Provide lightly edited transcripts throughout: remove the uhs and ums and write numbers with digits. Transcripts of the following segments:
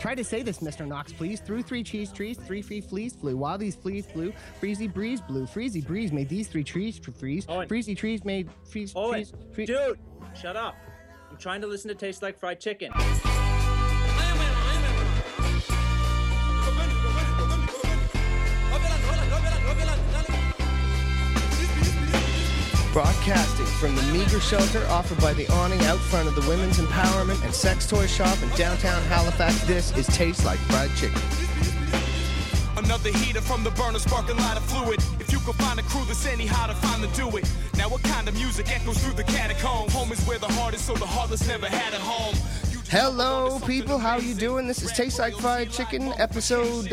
Try to say this, Mr. Knox, please. Through three cheese trees, three free fleas flew. While these fleas flew, freezy breeze blew. Freezy breeze made these three trees freeze. Owen. Freezy trees made freeze. Owen. Trees freeze. Dude, shut up. I'm trying to listen to Taste Like Fried Chicken. Broadcasting from the meager shelter offered by the awning out front of the Women's Empowerment and Sex Toy Shop in downtown Halifax, this is Taste Like Fried Chicken. Another heater from the burner, sparking light of fluid. If you can find a crew that's any how to find to do it. Now what kind of music echoes through the catacomb? Home is where the heart is, so the heartless never had a home. Hello, people. How you doing? This is Taste Like Fried Chicken, episode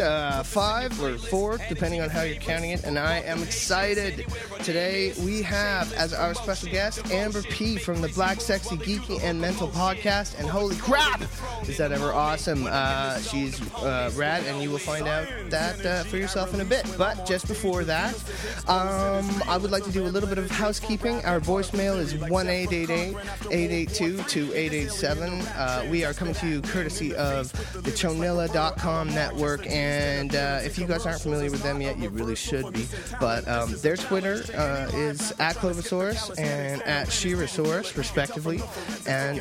5 or 4, depending on how you're counting it, and I am excited. Today we have, as our special guest, Amber P from the Black Sexy Geeky and Mental Podcast, and holy crap, is that ever awesome. She's rad, and you will find out that for yourself in a bit. But just before that, I would like to do a little bit of housekeeping. Our voicemail is 1-888-882-2887. We are coming to you courtesy of the Chonilla.com network, and if you guys aren't familiar with them yet, you really should be. But their Twitter is at Clovisaurus and at SheRasaurus, respectively. And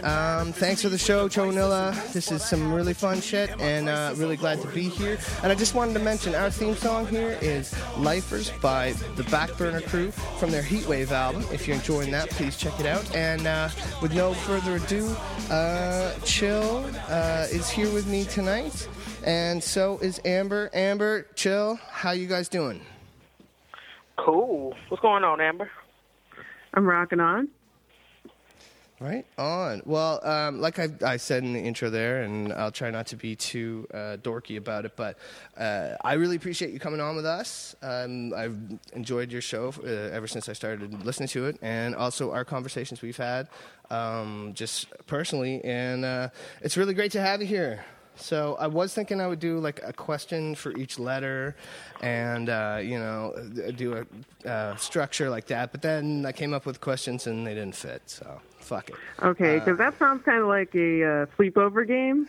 thanks for the show, Chonilla. This is some really fun shit, and really glad to be here. And I just wanted to mention our theme song here is Lifers by the Backburner Crew from their Heatwave album. If you're enjoying that, please check it out. And with no further ado, Chill is here with me tonight, and so is Amber. Amber, Chill, how you guys doing? Cool. What's going on, Amber? I'm rocking on. Right on. Well, like I said in the intro there, and I'll try not to be too dorky about it, but I really appreciate you coming on with us. I've enjoyed your show ever since I started listening to it, and also our conversations we've had just personally, and it's really great to have you here. So I was thinking I would do like a question for each letter and, you know, do a structure like that. But then I came up with questions and they didn't fit. So fuck it. Okay, because that sounds kind of like a sleepover game.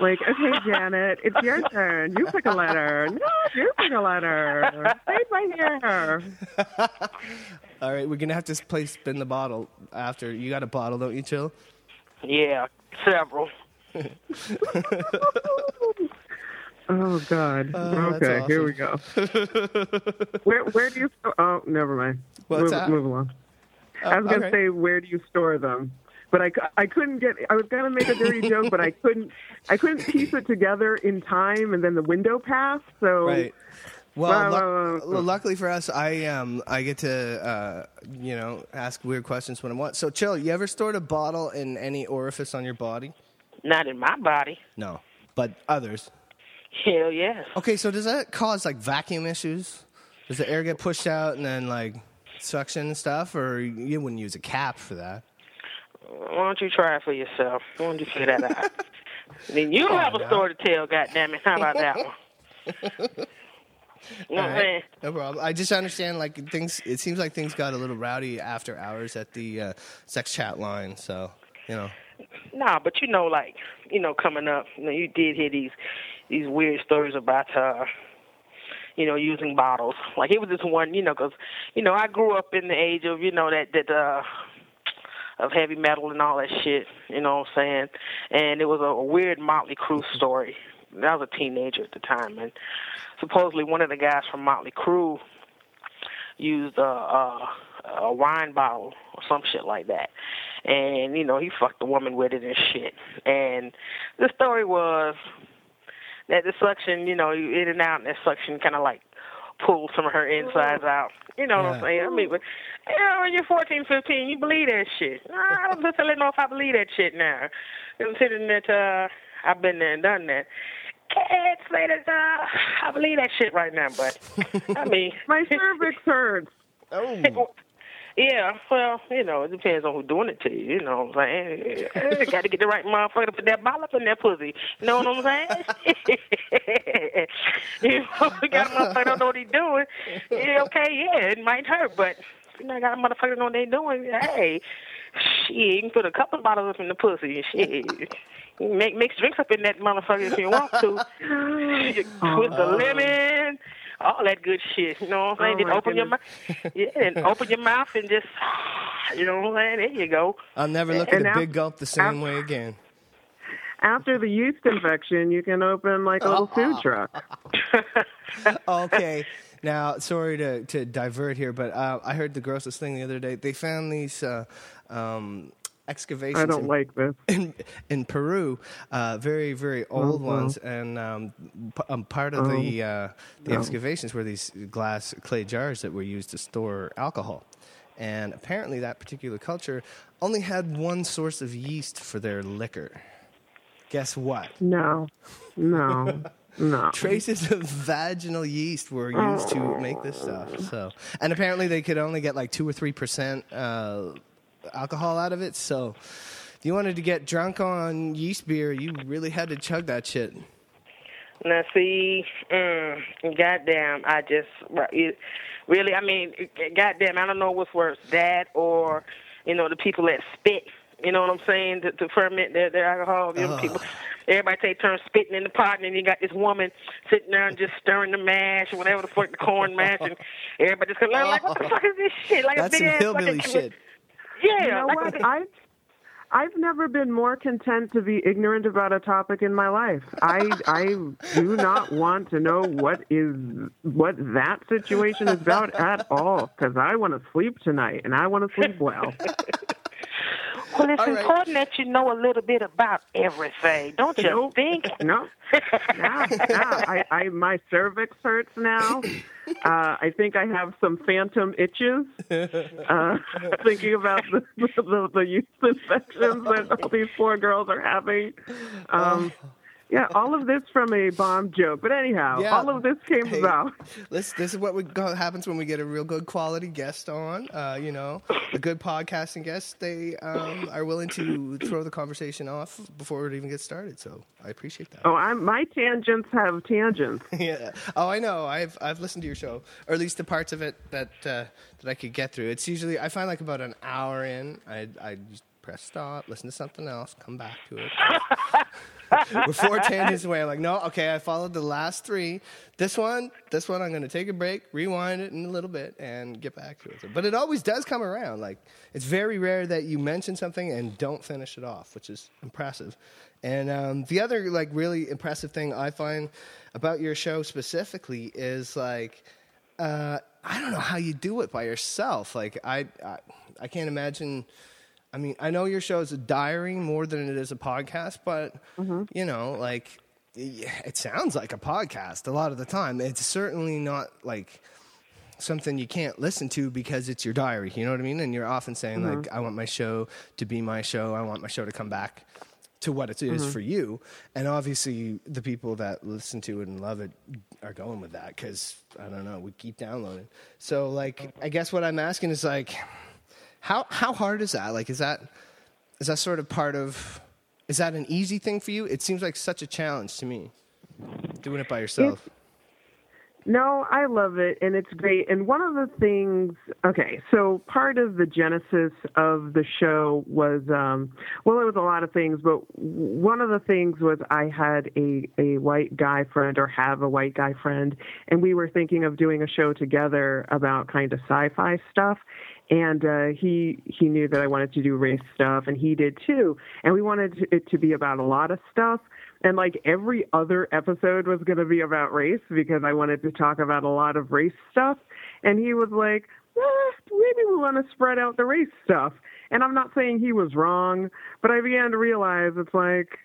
Like, okay, Janet, it's your turn. You pick a letter. No, you pick a letter. Stay right here. All right, we're going to have to play Spin the Bottle after. You got a bottle, don't you, Chill? Yeah, several. Oh God! Okay, awesome. Here we go. Where do you? Oh, never mind. Move along. I was gonna say, where do you store them? But I couldn't get. I was gonna make a dirty joke, but I couldn't piece it together in time, and then the window passed. So. Right. Well, luckily for us, I get to, you know, ask weird questions when I want. So, Chill, you ever stored a bottle in any orifice on your body? Not in my body. No, but others. Hell yeah. Okay, so does that cause, like, vacuum issues? Does the air get pushed out and then, like, suction and stuff? Or you wouldn't use a cap for that? Why don't you try it for yourself? Why don't you figure that out? Then you'll have a story to tell, goddammit. How about that one? You know what I'm saying? No problem. I just understand, like, things. It seems like things got a little rowdy after hours at the sex chat line, so, you know. Nah, but you know, like, you know, coming up, you know, you did hear these weird stories about, you know, using bottles. Like, it was this one, you know, because, you know, I grew up in the age of, you know, that of heavy metal and all that shit, you know what I'm saying? And it was a weird Motley Crue story. And I was a teenager at the time, and supposedly one of the guys from Motley Crue used a wine bottle or some shit like that. And, you know, he fucked a woman with it and shit. And the story was that the suction, you know, in and out, and that suction kind of like pulled some of her insides out. You know what I'm saying? I mean, but, you know, when you're 14, 15, you believe that shit. I don't necessarily know if I believe that shit now, considering that I've been there and done that. Can't say that I believe that shit right now, but, I mean. My cervix hurts. Oh. Yeah, well, you know, it depends on who's doing it to you, you know what I'm saying? You got to get the right motherfucker to put that ball up in that pussy, you know what I'm saying? You know, you got a motherfucker that don't know what he's doing, okay, yeah, it might hurt, but you know, I got a motherfucker that know what they're doing, hey, Shit, you can put a couple of bottles up in the pussy. Shit. Mix drinks up in that motherfucker if you want to. Put the lemon, all that good shit. You know what I'm saying? Just open your mouth. Yeah, and open your mouth and just, you know what I'm saying? There you go. I'll never look at a big gulp the same way again. After the yeast infection, you can open like a little food truck. Okay. Now, sorry to divert here, but I heard the grossest thing the other day. They found these excavations in Peru, very, very old ones. And part of the excavations were these glass clay jars that were used to store alcohol. And apparently that particular culture only had one source of yeast for their liquor. Guess what? No. No. Traces of vaginal yeast were used to make this stuff. So, and apparently they could only get like 2 or 3% alcohol out of it. So if you wanted to get drunk on yeast beer, you really had to chug that shit. Now, see, goddamn, I just, really, I mean, goddamn, I don't know what's worse, that or, you know, the people that spit. You know what I'm saying? To ferment their alcohol. You know, people, everybody take turns spitting in the pot, and then you got this woman sitting there and just stirring the mash or whatever the fuck, the corn mash, and everybody just like, what the fuck is this shit? Like that's a big ass hillbilly shit. Yeah. You know what? I've never been more content to be ignorant about a topic in my life. I do not want to know what that situation is about at all, because I want to sleep tonight, and I want to sleep well. Well, it's important that you know a little bit about everything, don't you think? No. I my cervix hurts now. I think I have some phantom itches. Thinking about the yeast infections that all these poor girls are having. Yeah, all of this from a bomb joke. But anyhow, all of this came about. This is what happens when we get a real good quality guest on. You know, a good podcasting guest. They are willing to throw the conversation off before it even gets started. So I appreciate that. Oh, my tangents have tangents. Yeah. Oh, I know. I've listened to your show, or at least the parts of it that I could get through. It's usually, I find like about an hour in, I press stop, listen to something else, come back to it. We're four tangents away. I'm like, no, okay, I followed the last three. This one, I'm going to take a break, rewind it in a little bit, and get back to it. But it always does come around. Like, it's very rare that you mention something and don't finish it off, which is impressive. And the other, like, really impressive thing I find about your show specifically is, like, I don't know how you do it by yourself. Like, I can't imagine... I mean, I know your show is a diary more than it is a podcast, but, you know, like, it sounds like a podcast a lot of the time. It's certainly not, like, something you can't listen to because it's your diary, you know what I mean? And you're often saying, like, I want my show to be my show. I want my show to come back to what it is for you. And obviously, the people that listen to it and love it are going with that because, I don't know, we keep downloading. So, like, I guess what I'm asking is, like... How hard is that? Like, is that sort of part of, is that an easy thing for you? It seems like such a challenge to me, doing it by yourself. No, I love it, and it's great. And one of the things, okay, so part of the genesis of the show was, well, it was a lot of things, but one of the things was I had a white guy friend, or have a white guy friend, and we were thinking of doing a show together about kind of sci-fi stuff. And he knew that I wanted to do race stuff, and he did too. And we wanted it to be about a lot of stuff. And, like, every other episode was going to be about race because I wanted to talk about a lot of race stuff. And he was like, maybe we want to spread out the race stuff. And I'm not saying he was wrong, but I began to realize it's like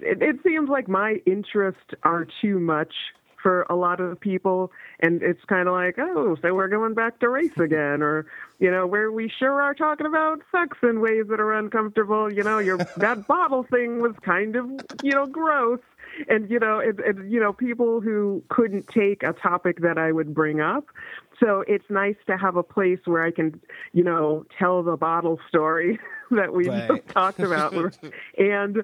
it seems like my interests are too much for a lot of people, and it's kind of like, oh, so we're going back to race again, or, you know, where we sure are talking about sex in ways that are uncomfortable, you know, that bottle thing was kind of, you know, gross, and, you know, people who couldn't take a topic that I would bring up. So it's nice to have a place where I can, you know, tell the bottle story that we just talked about. and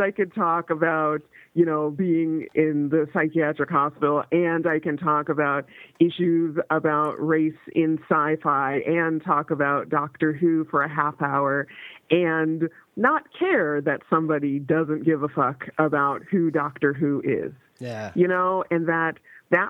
I could talk about, you know, being in the psychiatric hospital, and I can talk about issues about race in sci-fi, and talk about Doctor Who for a half hour, and not care that somebody doesn't give a fuck about who Doctor Who is. Yeah. You know, and that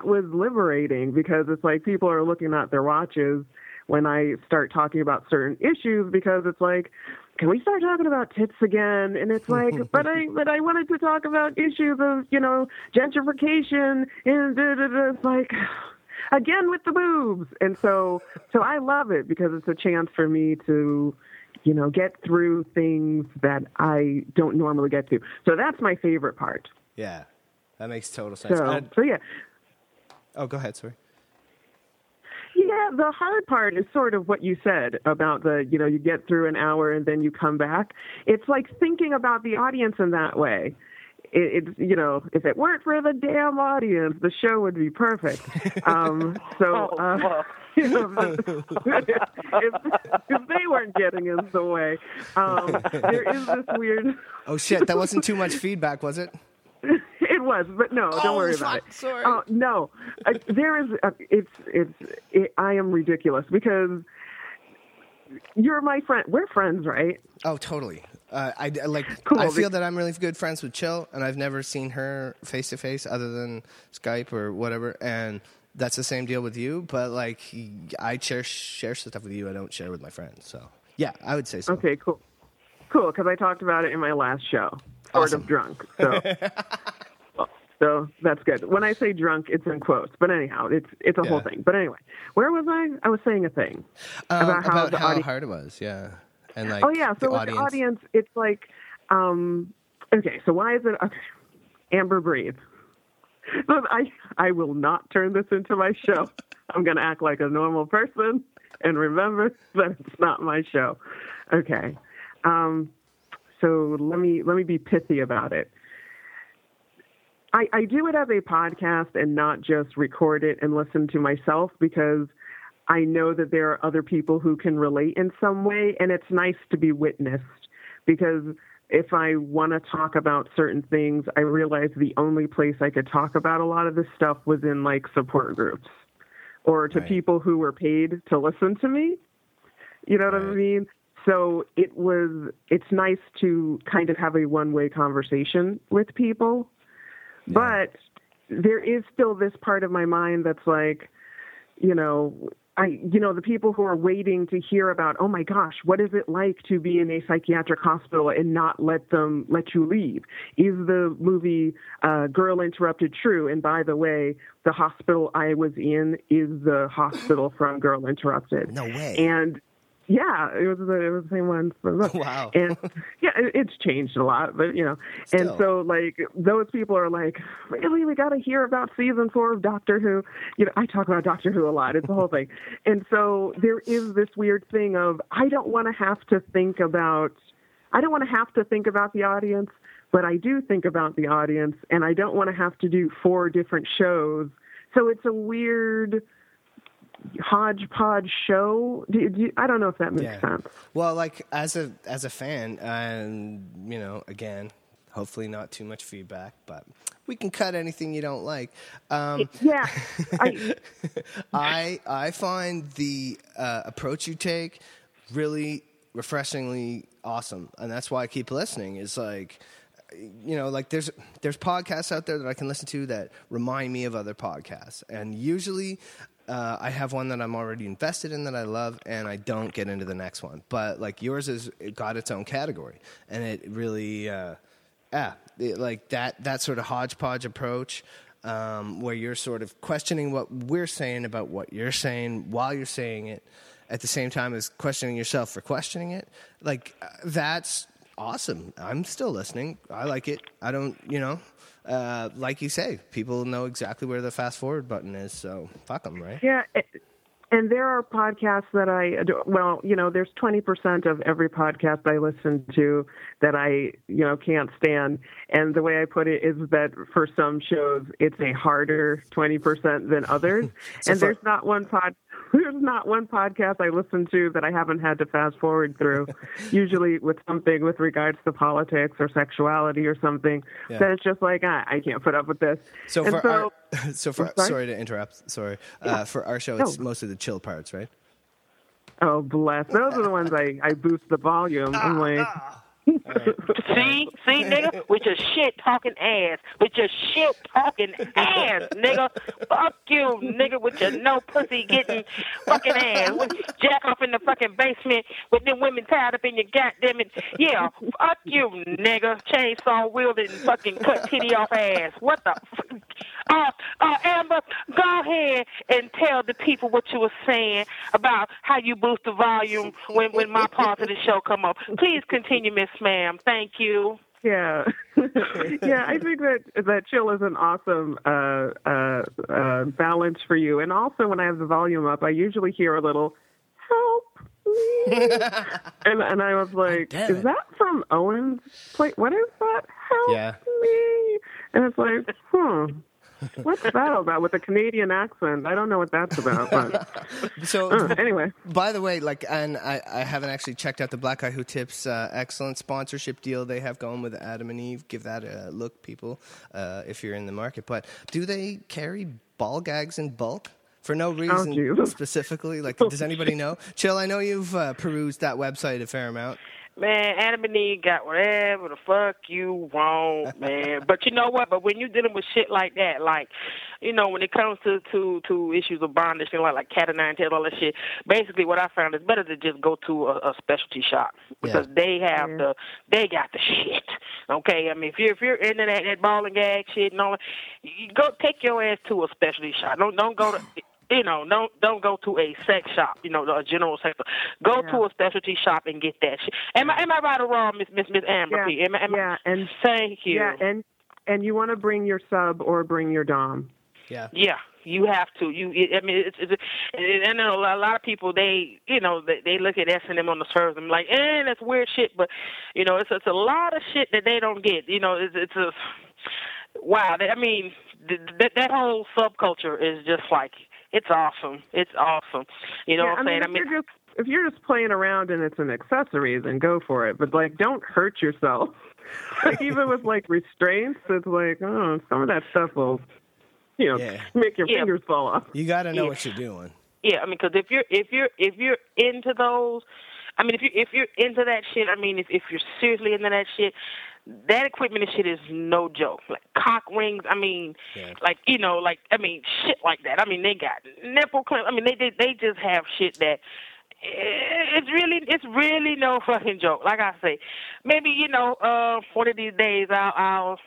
was liberating, because it's like people are looking at their watches when I start talking about certain issues, because it's like, can we start talking about tits again? And it's like, but I wanted to talk about issues of, you know, gentrification and it's like, again with the boobs. And so I love it, because it's a chance for me to, you know, get through things that I don't normally get to. So that's my favorite part. Yeah, that makes total sense. So yeah. Oh, go ahead, sorry. Yeah, the hard part is sort of what you said about the, you know, you get through an hour and then you come back. It's like thinking about the audience in that way. It's, you know, if it weren't for the damn audience, the show would be perfect. You know, if they weren't getting in the way, there is this weird. Oh shit! That wasn't too much feedback, was it? It was, but no, don't worry about it. Sorry. No, there is. I am ridiculous, because you're my friend. We're friends, right? Oh, totally. I like. Cool. I feel that I'm really good friends with Chill, and I've never seen her face to face other than Skype or whatever. And that's the same deal with you. But like, I share stuff with you I don't share with my friends. So yeah, I would say so. Okay, cool. Because I talked about it in my last show. Sort of drunk, so that's good. When I say drunk, it's in quotes, but anyhow, it's a whole thing. But anyway, where was I? I was saying a thing about how hard it was, yeah, and like so with the audience, it's like, okay, so why is it? Okay, Amber, breathe. So I will not turn this into my show. I'm going to act like a normal person and remember that it's not my show. Okay. So let me be pithy about it. I do it as a podcast and not just record it and listen to myself, because I know that there are other people who can relate in some way, and it's nice to be witnessed, because if I want to talk about certain things, I realized the only place I could talk about a lot of this stuff was in like support groups or to people who were paid to listen to me. You know what I mean? So it's nice to kind of have a one-way conversation with people, but there is still this part of my mind that's like, you know, the people who are waiting to hear about, oh my gosh, what is it like to be in a psychiatric hospital and not let you leave? Is the movie Girl Interrupted true? And by the way, the hospital I was in is the hospital from Girl Interrupted. No way. And yeah, it was the same one. Wow. And yeah, it's changed a lot, but you know. Still. And so like those people are like, really, we got to hear about season 4 of Doctor Who. You know, I talk about Doctor Who a lot. It's the whole thing. And so there is this weird thing of I don't want to have to think about the audience, but I do think about the audience, and I don't want to have to do 4 different shows. So it's a weird hodgepodge show. I don't know if that makes sense. Well, like as a fan, and you know, again, hopefully not too much feedback, but we can cut anything you don't like. Yeah, I find the approach you take really refreshingly awesome, and that's why I keep listening. It's like, you know, like there's podcasts out there that I can listen to that remind me of other podcasts, and usually. I have one that I'm already invested in that I love, and I don't get into the next one. But like yours it got its own category, and it really, like that sort of hodgepodge approach, where you're sort of questioning what we're saying about what you're saying while you're saying it, at the same time as questioning yourself for questioning it. Like that's awesome. I'm still listening. I like it. I don't, you know. Like you say, people know exactly where the fast forward button is, so fuck them, right? Yeah, and there are podcasts that I adore. Well, you know, there's 20% of every podcast I listen to that I, you know, can't stand. And the way I put it is that for some shows, it's a harder 20% than others. So and there's not one podcast. There's not one podcast I listen to that I haven't had to fast forward through, usually with something with regards to politics or sexuality or something. Yeah. That it's just like, I can't put up with this. For our show, it's mostly the chill parts, right? Oh, bless. Those are the ones I boost the volume. I'm like... Right. See, nigga, with your shit-talking ass. With your shit-talking ass, nigga. Fuck you, nigga, with your no-pussy-getting fucking ass. With jack off in the fucking basement with them women tied up in your goddamn it. Yeah, fuck you, nigga. Chainsaw-wielding fucking cut-titty-off ass. What the fuck? Amber, go ahead and tell the people what you were saying about how you boost the volume when my part of the show come up. Please continue, Miss Ma'am. Thank you. Yeah. Yeah, I think that chill is an awesome balance for you. And also when I have the volume up, I usually hear a little, help me. and I was like, is that from Owen's play? What is that? Help me. And it's like, what's that about with a Canadian accent? I don't know what that's about. But. Anyway. By the way, and I haven't actually checked out the Black Guy Who Tips excellent sponsorship deal they have going with Adam and Eve. Give that a look, people, if you're in the market. But do they carry ball gags in bulk? For no reason specifically? Does anybody know? Chill, I know you've perused that website a fair amount. Man, Adam and Eve got whatever the fuck you want, man. But you know what? But when you're dealing with shit like that, when it comes to issues of bondage and like cat and nine tails, all that shit, basically what I found is better to just go to a specialty shop because they have they got the shit. Okay, I mean if you're into that ball and gag shit and all that, you go take your ass to a specialty shop. Don't go to. Don't go to a sex shop. A general sex shop. Go to a specialty shop and get that shit. Am I right or wrong, Miss Amber P? And thank you. Yeah, and you want to bring your sub or bring your dom. Yeah. Yeah. You have to. And a lot of people they look at S&M on the surface and like, that's weird shit. But it's a lot of shit that they don't get. That whole subculture is just like. It's awesome. It's awesome. You know what I'm saying? If you're just playing around and it's an accessory, then go for it. But, don't hurt yourself. Even with, restraints, it's some of that stuff will, make your fingers fall off. You got to know what you're doing. Yeah, because if you're into those, if you're into that shit, if you're seriously into that shit, that equipment and shit is no joke. Cock rings, shit like that. They got nipple clamps. They just have shit that it's really no fucking joke. Like I say, maybe one of these days I'll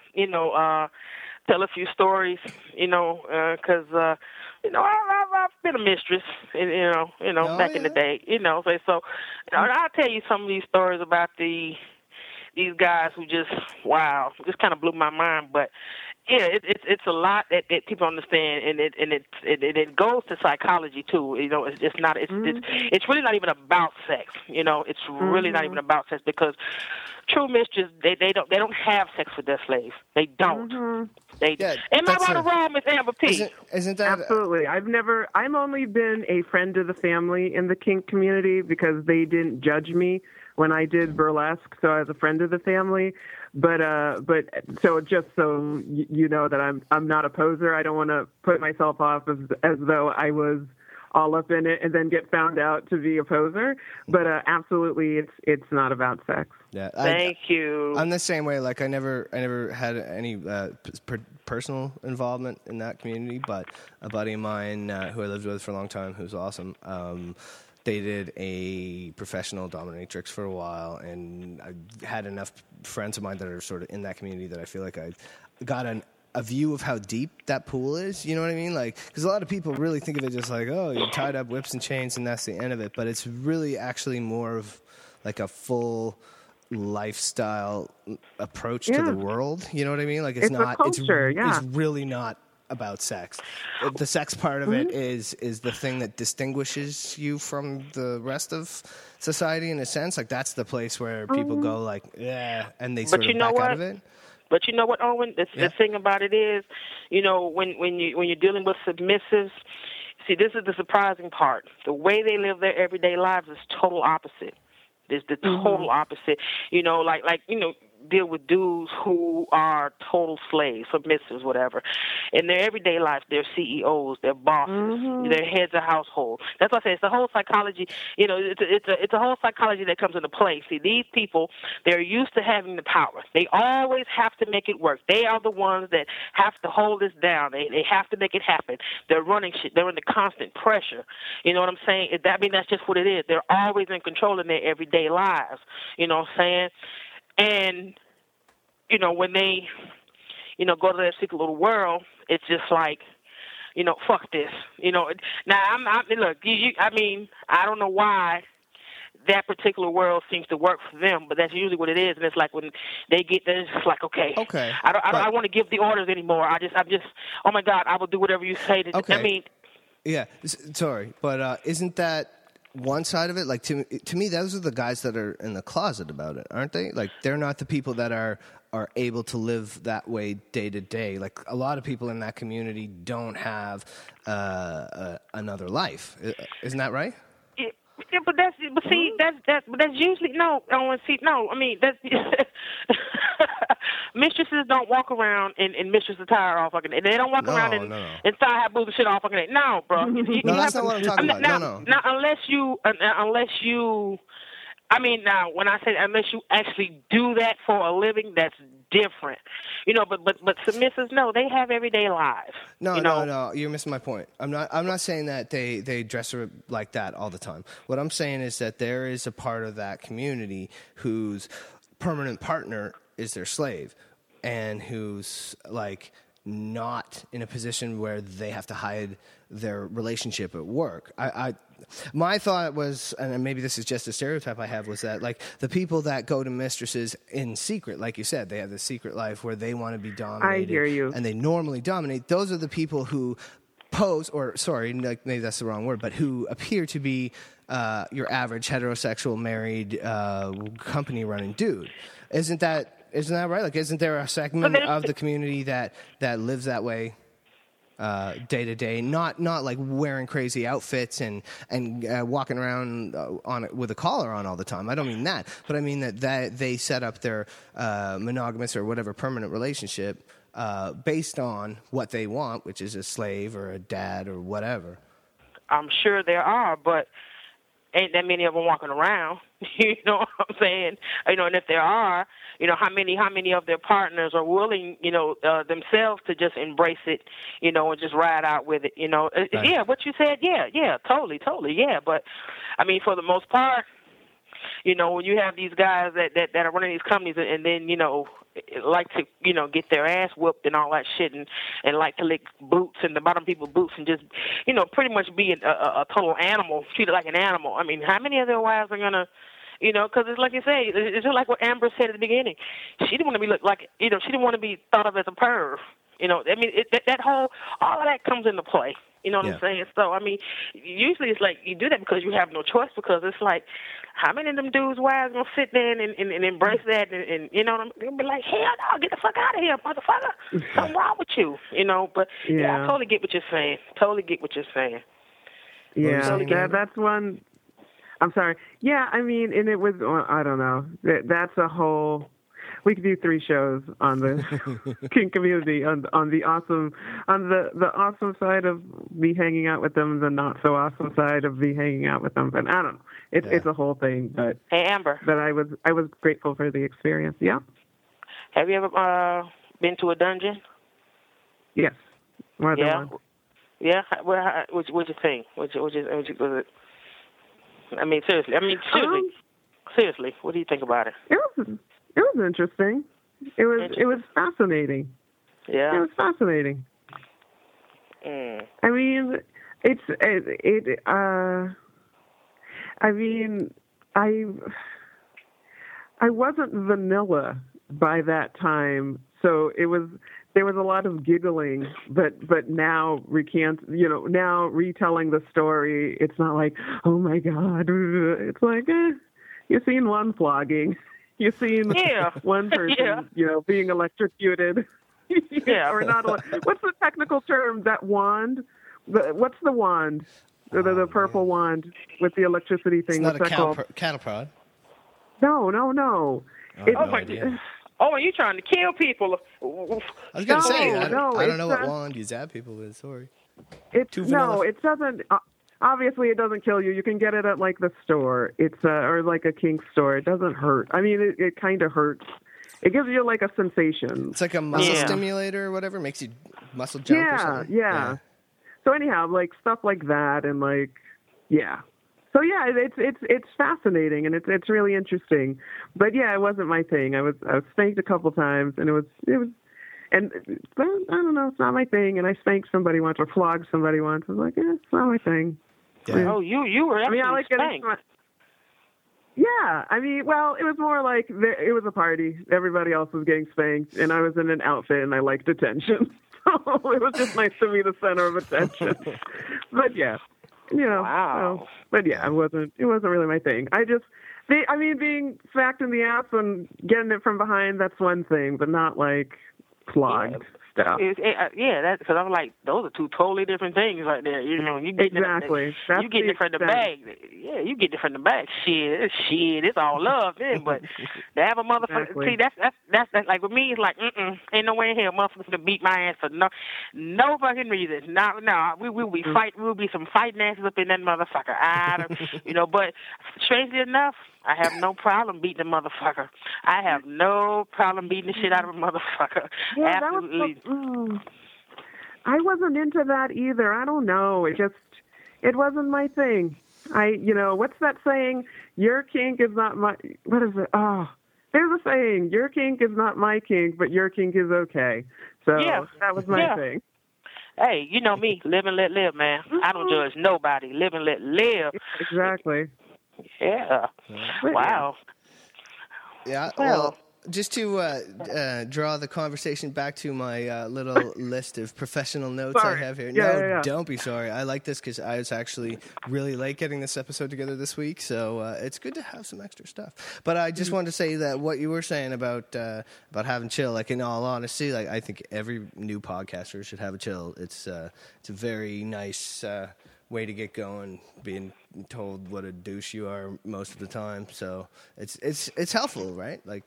tell a few stories, because I've been a mistress, back in the day, I'll tell you some of these stories about these guys who just kind of blew my mind. But it's a lot that people understand, and it goes to psychology too. It's really not even about sex. It's really not even about sex because true mistresses they don't have sex with their slaves. They don't. Am I right or wrong, Miss Amber P? Isn't that absolutely? I'm only been a friend of the family in the kink community because they didn't judge me when I did burlesque, so I was a friend of the family. But so just so you know that I'm not a poser. I don't want to put myself off as though I was all up in it and then get found out to be a poser. But absolutely, it's not about sex. Yeah, thank you. I'm the same way. I never had any personal involvement in that community, but a buddy of mine who I lived with for a long time, who's awesome. They did a professional dominatrix for a while, and I had enough friends of mine that are sort of in that community that I feel like I got a view of how deep that pool is. You know what I mean? Because a lot of people really think of it just like, oh, you're tied up whips and chains, and that's the end of it. But it's really actually more of a full lifestyle approach to the world. You know what I mean? It's not a culture. It's really not about sex. The sex part of it is the thing that distinguishes you from the rest of society in a sense. That's the place where people go and they sort of back out of it. But you know what, Owen? The thing about it is, when you're dealing with submissives, See, this is the surprising part. The way they live their everyday lives is total opposite. It's the total opposite. You know, like you know, deal with dudes who are total slaves, submissives, whatever. In their everyday life, they're CEOs, they're bosses, they're heads of household. That's why I say it's the whole psychology. You know, it's a whole psychology that comes into play. See, these people, they're used to having the power. They always have to make it work. They are the ones that have to hold this down. They have to make it happen. They're running shit. They're under constant pressure. You know what I'm saying? That's just what it is. They're always in control in their everyday lives. You know what I'm saying? And, you know, when they, you know, go to their secret little world, it's just like, you know, fuck this. You know, now, I don't know why that particular world seems to work for them, but that's usually what it is. And it's like when they get there, it's just like, okay. I don't want to give the orders anymore. I'm just, oh, my God, I will do whatever you say. I mean. Yeah, sorry, but isn't that one side of it? Like to me, those are the guys that are in the closet about it, aren't they? Like they're not the people that are able to live that way day to day. Like a lot of people in that community don't have another life. Isn't that right? Yeah, that's mistresses don't walk around in mistress attire all fucking day. They don't walk around in thigh high boobs and shit all fucking day. No, bro. No, that's not what I'm talking about. Unless you actually do that for a living, that's different. You know, but submissives, no, they have everyday lives. No, you're missing my point. I'm not saying that they dress her like that all the time. What I'm saying is that there is a part of that community whose permanent partner is their slave and who's like not in a position where they have to hide their relationship at work. My thought was, and maybe this is just a stereotype I have, was that like the people that go to mistresses in secret, like you said, they have this secret life where they want to be dominated. I hear you. And they normally dominate. Those are the people who pose, or sorry, like maybe that's the wrong word, but who appear to be your average heterosexual married company running dude. Isn't that right? Like, isn't there a segment of the community that lives that way day to day? Not like wearing crazy outfits and walking around on it with a collar on all the time. I don't mean that, but I mean that they set up their monogamous or whatever permanent relationship based on what they want, which is a slave or a dad or whatever. I'm sure there are, but ain't that many of them walking around, you know what I'm saying? You know, and if there are, you know, how many of their partners are willing, you know, themselves to just embrace it, you know, and just ride out with it, you know? Right. Yeah, what you said, yeah, totally, yeah. But, I mean, for the most part, you know, when you have these guys that are running these companies and then, you know, like to, you know, get their ass whooped and all that shit and like to lick boots and the bottom people's boots and just, you know, pretty much be a total animal, treated like an animal. I mean, how many of their wives are going to, you know, because it's like you say, it's just like what Amber said at the beginning. She didn't want to be looked like, you know, she didn't want to be thought of as a perv. You know, I mean, all of that comes into play. You know what I'm saying? So, I mean, usually it's like you do that because you have no choice because it's like, how many of them dudes' wives going to sit there and embrace that and you know what I'm saying? They'll be like, hell no, get the fuck out of here, motherfucker. Something wrong with you, you know? But, yeah, I totally get what you're saying. Yeah, that's one. I'm sorry. Yeah, I mean, and it was, I don't know. That's a whole. We could do 3 shows on the kink community, on the awesome side of me hanging out with them, the not so awesome side of me hanging out with them. But I don't know. It's a whole thing. But hey, Amber. But I was grateful for the experience. Yeah. Have you ever been to a dungeon? Yes. More than one. Yeah. Well, what'd you think? I mean, seriously. Seriously, what do you think about it? It was interesting. It was fascinating. Yeah. It was fascinating. Mm. I mean, I wasn't vanilla by that time, so there was a lot of giggling, but now retelling the story, it's not like, oh my God, it's like you've seen one flogging. You've seen one person, you know, being electrocuted. What's the technical term? That wand? What's the wand? The purple wand with the electricity thing. It's not a cattle prod. No. No idea. Oh, are you trying to kill people? I was going to say, I don't know what wand you zap people with. Sorry. It doesn't. Obviously, it doesn't kill you. You can get it at like the store. It's or like a kink store. It doesn't hurt. I mean, it kind of hurts. It gives you like a sensation. It's like a muscle stimulator or whatever. It makes you muscle jump or something. Yeah. So anyhow, like stuff like that, and like, yeah. So yeah, it's fascinating and it's really interesting. But yeah, it wasn't my thing. I was spanked a couple times, and it was. And I don't know, it's not my thing. And I spanked somebody once or flogged somebody once. I was like, yeah, it's not my thing. Yeah. Oh, you were actually spanked. Yeah, I mean, well, it was more like it was a party. Everybody else was getting spanked, and I was in an outfit, and I liked attention. So it was just nice to be the center of attention. But yeah, wow. So, but yeah, it wasn't really my thing. Being smacked in the ass and getting it from behind—that's one thing, but not like. Clogged stuff. That's because I'm like, those are two totally different things right there. You know, you get exactly. You get it from the bag. Yeah, you get it from the bag. Shit, it's all love, man. But to have a motherfucker, exactly. See, that's like with me. It's like, ain't no way in here, motherfucker, to beat my ass for no fucking reason. No, we'll be some fighting asses up in that motherfucker. But strangely enough. I have no problem beating a motherfucker. I have no problem beating the shit out of a motherfucker. Yeah, absolutely. I wasn't into that either. I don't know. It wasn't my thing. What's that saying? Your kink is not my, what is it? Oh, there's a saying, your kink is not my kink, but your kink is okay. So that was my thing. Hey, you know me, live and let live, man. Mm-hmm. I don't judge nobody. Live and let live. Exactly. Yeah. Wow. Yeah. Well, just to draw the conversation back to my little list of professional notes I have here. Don't be sorry. I like this because I was actually really late getting this episode together this week, so it's good to have some extra stuff. But I just wanted to say that what you were saying about having chill, like in all honesty, like I think every new podcaster should have a chill. It's a very nice way to get going, being told what a douche you are most of the time. So it's helpful, right? Like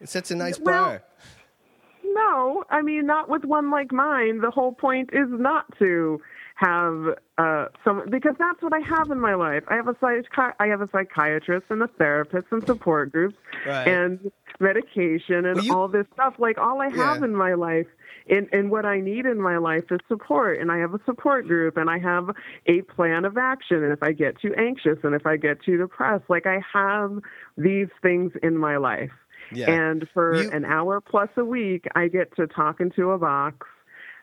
it sets a nice bar. No, I mean, not with one like mine. The whole point is not to have because that's what I have in my life. I have a psychiatrist and a therapist and support groups and medication and all this stuff. Like all I have in my life and what I need in my life is support. And I have a support group and I have a plan of action. And if I get too anxious and if I get too depressed, like I have these things in my life. Yeah. And for an hour plus a week, I get to talk into a box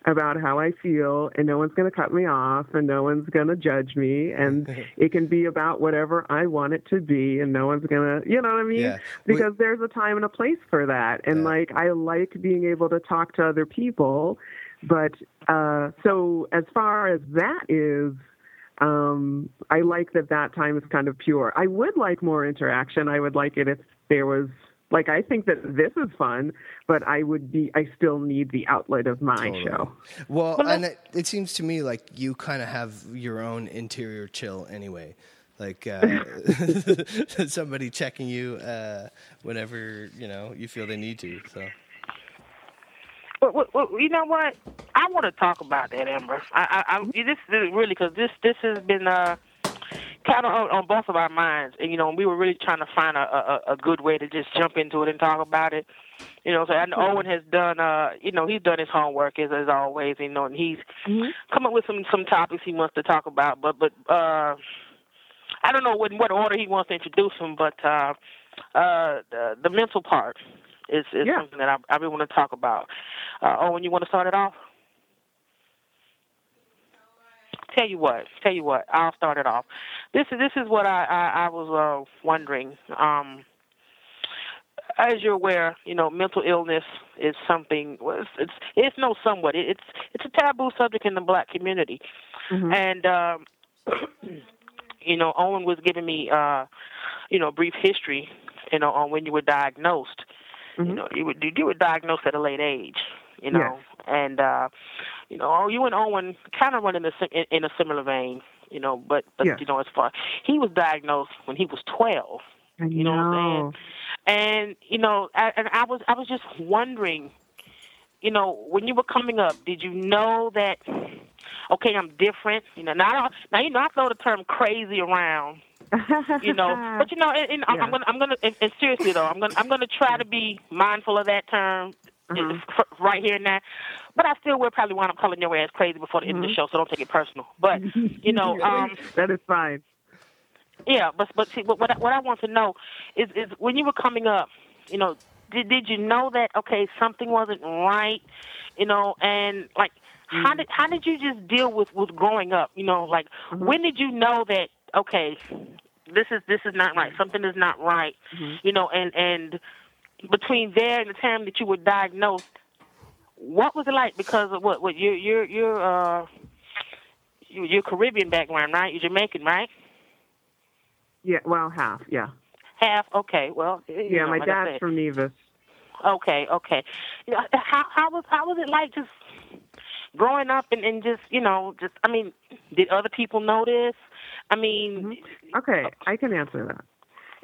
about how I feel, and no one's going to cut me off, and no one's going to judge me, and it can be about whatever I want it to be, and no one's going to, you know what I mean? Yeah. Because there's a time and a place for that, and like I like being able to talk to other people, but so as far as that is, I like that time is kind of pure. I would like more interaction. I would like it if there was. Like, I think that this is fun, but I still need the outlet of my show. Well, and it seems to me like you kind of have your own interior chill anyway. Like, somebody checking you whenever, you feel they need to, so. Well, you know what? I want to talk about that, Amber. This is really, because this has been... kind of on both of our minds, and we were really trying to find a good way to just jump into it and talk about it, So I know Owen has done, he's done his homework as always, and he's come up with some topics he wants to talk about. But I don't know what order he wants to introduce them, but the mental part is something that I really want to talk about. Owen, you want to start it off? Tell you what. I'll start it off. This is what I was wondering. As you're aware, mental illness is something. Well, it's no somewhat. It's a taboo subject in the Black community, and Owen was giving me a brief history, on when you were diagnosed. You were diagnosed at a late age. And you know, you and Owen kind of run in a similar vein, you know, but you know, as far, he was diagnosed when he was 12, you know what I'm saying? And, you know, I was just wondering, you know, when you were coming up, did you know that, okay, I'm different, you know, now, you know, I throw the term crazy around, you know, but you know, and I'm gonna, and seriously though, I'm gonna try to be mindful of that term. Right here and now, but I still will probably wind up calling your ass crazy before the end of the show, so don't take it personal. But you know, that is fine. Yeah, but see, what I want to know is when you were coming up, you know, did you know that okay something wasn't right, you know, and like how did you just deal with growing up, you know, like when did you know that okay this is not right, something is not right, you know, and between there and the time that you were diagnosed, what was it like? Because of what your Caribbean background, right? You're Jamaican, right? Yeah, well, half, yeah. Half, okay. Well, yeah, my dad's from Nevis. Okay. How was it like just growing up and just, you know, just I mean, did other people notice? I mean, okay, I can answer that.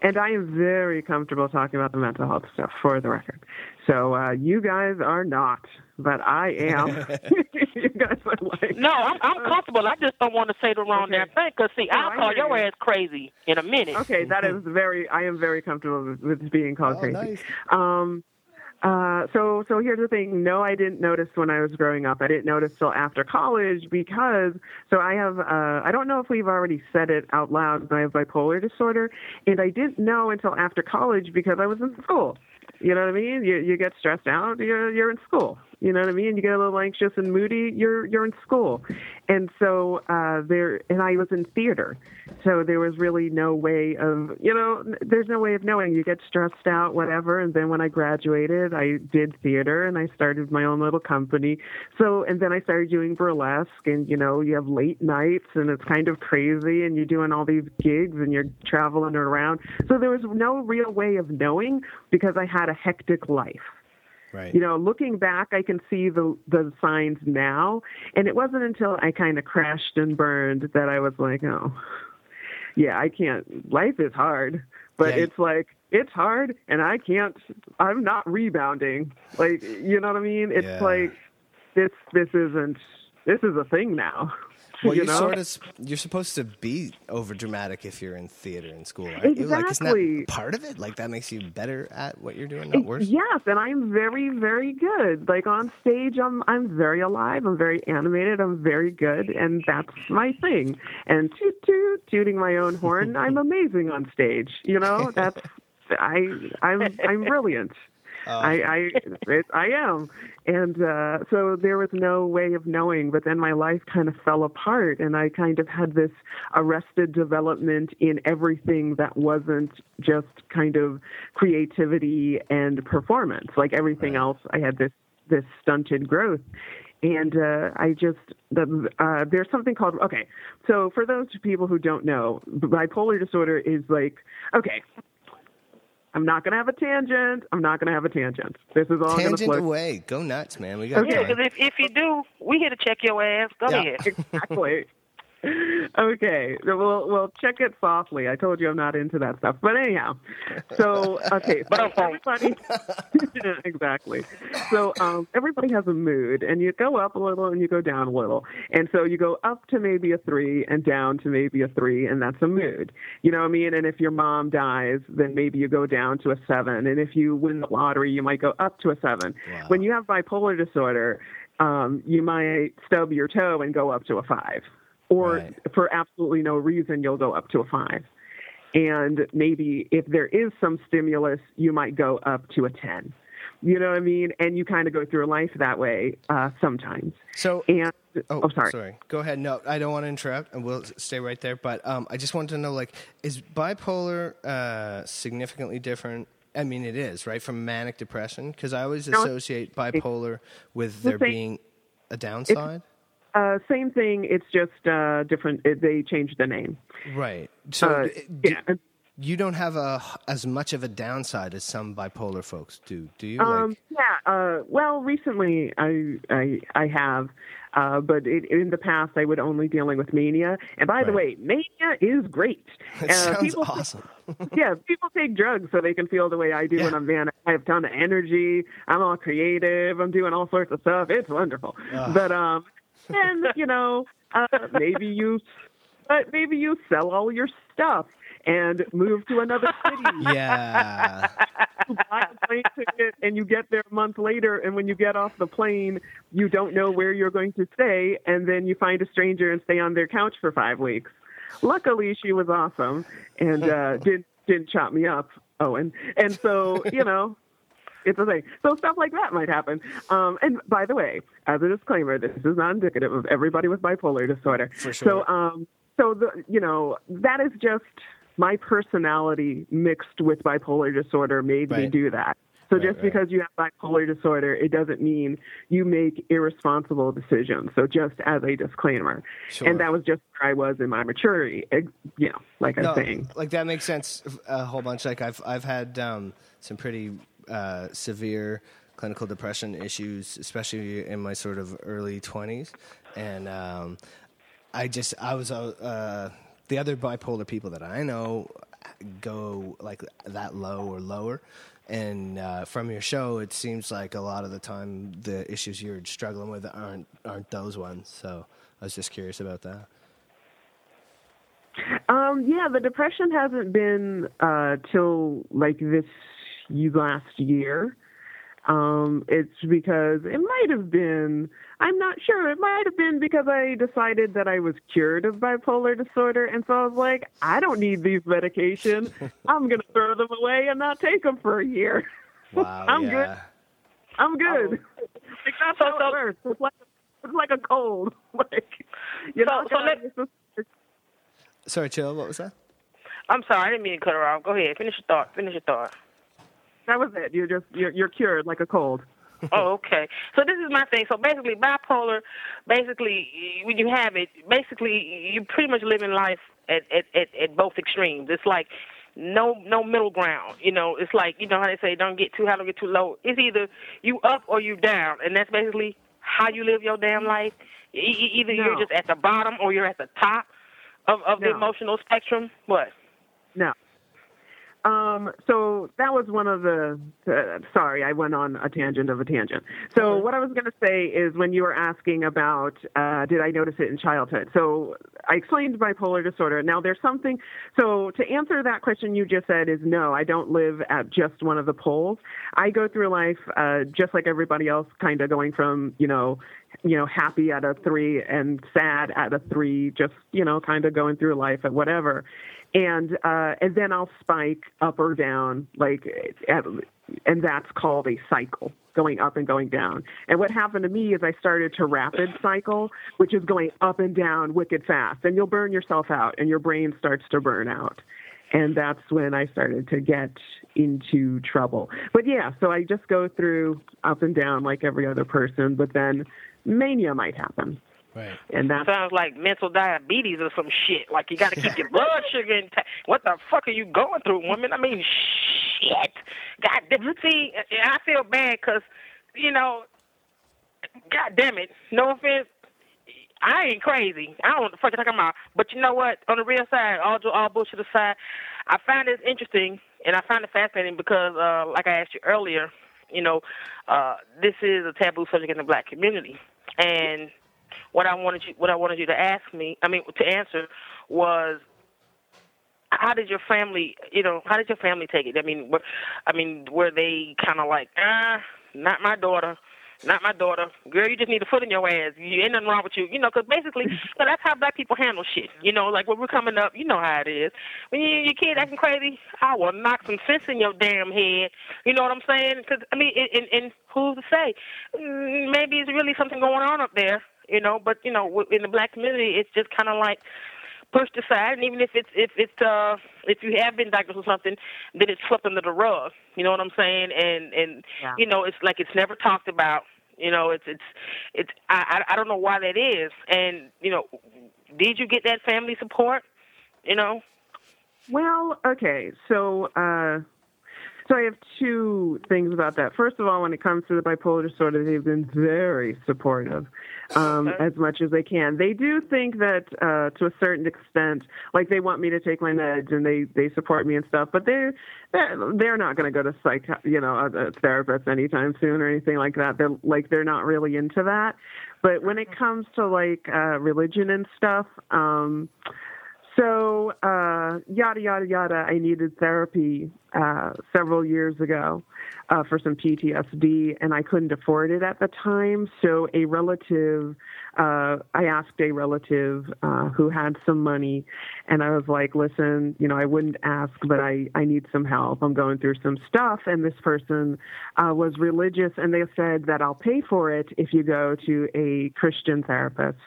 And I am very comfortable talking about the mental health stuff, for the record. So you guys are not, but I am. You guys are like... No, I'm comfortable. I just don't want to say the wrong damn thing because, see, I'll call your ass crazy in a minute. Okay, that is very... I am very comfortable with being called crazy. Nice. So here's the thing. No, I didn't notice when I was growing up. I didn't notice till after college because, so I have, I don't know if we've already said it out loud, but I have bipolar disorder. And I didn't know until after college because I was in school. You know what I mean? You get stressed out, you're in school. You know what I mean? You get a little anxious and moody, you're in school. And so and I was in theater. So there was really no way of, you know, there's no way of knowing. You get stressed out, whatever. And then when I graduated, I did theater and I started my own little company. So, and then I started doing burlesque and, you know, you have late nights and it's kind of crazy and you're doing all these gigs and you're traveling around. So there was no real way of knowing because I had a hectic life. Right. You know, looking back, I can see the signs now. And it wasn't until I kind of crashed and burned that I was like, oh, yeah, I can't. Life is hard. But it's like, it's hard and I can't. I'm not rebounding. Like, you know what I mean? It's like this is a thing now. Well, you know? You're supposed to be over dramatic if you're in theater in school, right? Exactly. Like, isn't that part of it? Like, that makes you better at what you're doing, not worse? Yes, and I'm very, very good. Like, on stage, I'm very alive. I'm very animated. I'm very good, and that's my thing. And tooting my own horn, I'm amazing on stage. You know, that's I'm brilliant. I am. And so there was no way of knowing, but then my life kind of fell apart and I kind of had this arrested development in everything that wasn't just kind of creativity and performance. Like everything else, I had this stunted growth. And there's something called, okay, so for those people who don't know, bipolar disorder is like, okay, I'm not going to have a tangent. This is all going to flow. Tangent away. Go nuts, man. We got time. Because if you do, we here to check your ass. Go ahead. Exactly. Okay. We'll check it softly. I told you I'm not into that stuff. But anyhow. So, okay. So everybody, exactly. So everybody has a mood. And you go up a little and you go down a little. And so you go up to maybe a 3 and down to maybe a 3. And that's a mood. You know what I mean? And if your mom dies, then maybe you go down to a 7. And if you win the lottery, you might go up to a 7. Wow. When you have bipolar disorder, you might stub your toe and go up to a 5. Or for absolutely no reason, you'll go up to a 5. And maybe if there is some stimulus, you might go up to a 10. You know what I mean? And you kind of go through life that way sometimes. So, sorry. Go ahead. No, I don't want to interrupt, and we'll stay right there. But I just wanted to know, like, is bipolar significantly different? I mean, it is, right, from manic depression? Because I always associate bipolar with there being a downside. Same thing. It's just different. They changed the name. Right. So, you don't have as much of a downside as some bipolar folks do, do you? Well, recently I have, but in the past I would only dealing with mania. And by the way, mania is great. It sounds awesome. Yeah, people take drugs so they can feel the way I do when I'm manic. I have ton of energy. I'm all creative. I'm doing all sorts of stuff. It's wonderful. But then you know, maybe you sell all your stuff and move to another city. Yeah. You buy a plane ticket and you get there a month later, and when you get off the plane, you don't know where you're going to stay, and then you find a stranger and stay on their couch for 5 weeks. Luckily, she was awesome and didn't chop me up, Owen. And so, you know, it's a thing. So stuff like that might happen. And by the way, as a disclaimer, this is not indicative of everybody with bipolar disorder. For sure. So that is just my personality mixed with bipolar disorder made me do that. So because you have bipolar disorder, it doesn't mean you make irresponsible decisions. So just as a disclaimer. Sure. And that was just where I was in my maturity, you know, like I'm saying. Like that makes sense a whole bunch. Like I've had some pretty severe clinical depression issues, especially in my sort of early 20s. And I was the other bipolar people that I know go like that low or lower. And from your show, it seems like a lot of the time the issues you're struggling with aren't those ones. So I was just curious about that. The depression hasn't been till like this last year. It's because it might have been, I'm not sure, it might have been because I decided that I was cured of bipolar disorder. And so I was like, I don't need these medications. I'm going to throw them away and not take them for a year. Wow, I'm good. Oh. Like, that's how it works. It's like a cold. Like, you know, sorry, Chill, what was that? I'm sorry, I didn't mean to cut her off. Go ahead, finish your thought. That was it. You're cured like a cold. Oh, okay. So this is my thing. So basically, bipolar, when you have it, you're pretty much living life at both extremes. It's like no middle ground. You know, it's like, you know how they say, don't get too high, don't get too low. It's either you up or you down, and that's basically how you live your damn life. Either you're just at the bottom or you're at the top of the emotional spectrum. What? No. So that was one of the, sorry, I went on a tangent of a tangent. So what I was going to say is when you were asking about, did I notice it in childhood? So I explained bipolar disorder. Now there's something, so to answer that question you just said is no, I don't live at just one of the poles. I go through life, just like everybody else, kind of going from, you know, happy at a 3 and sad at a 3, just, you know, kind of going through life at whatever. And then I'll spike up or down, and that's called a cycle, going up and going down. And what happened to me is I started to rapid cycle, which is going up and down wicked fast. And you'll burn yourself out, and your brain starts to burn out. And that's when I started to get into trouble. But, so I just go through up and down like every other person, but then mania might happen. Right. And that sounds like mental diabetes or some shit. Like, you got to keep your blood sugar intact. What the fuck are you going through, woman? I mean, shit. God damn it. See, I feel bad because, you know, God damn it. No offense. I ain't crazy. I don't know what the fuck you're talking about. But you know what? On the real side, all bullshit aside, I find this interesting and I find it fascinating because, like I asked you earlier, you know, this is a taboo subject in the black community. And what I wanted you to ask me, I mean, to answer was, how did your family take it? I mean, were they kind of like, not my daughter, girl, you just need a foot in your ass. You ain't nothing wrong with you, you know, because basically, that's how black people handle shit. You know, like when we're coming up, you know how it is. When your kid acting crazy, I will knock some sense in your damn head. You know what I'm saying? Because, I mean, and who's to say? Maybe it's really something going on up there. You know, but you know, in the black community, it's just kind of like pushed aside. And even if you have been diagnosed with something, then it's swept under the rug. You know what I'm saying? And you know, it's like it's never talked about. You know, it's I don't know why that is. And you know, did you get that family support? You know. Well, okay, so I have two things about that. First of all, when it comes to the bipolar disorder, they've been very supportive, as much as they can. They do think that to a certain extent, like they want me to take my meds and they support me and stuff, but they're not going to go to a therapist anytime soon or anything like that. They're not really into that. But when it comes to religion and stuff, So, yada, yada, yada, I needed therapy several years ago for some PTSD, and I couldn't afford it at the time. So I asked a relative who had some money, and I was like, listen, I wouldn't ask, but I need some help. I'm going through some stuff, and this person was religious, and they said that I'll pay for it if you go to a Christian therapist.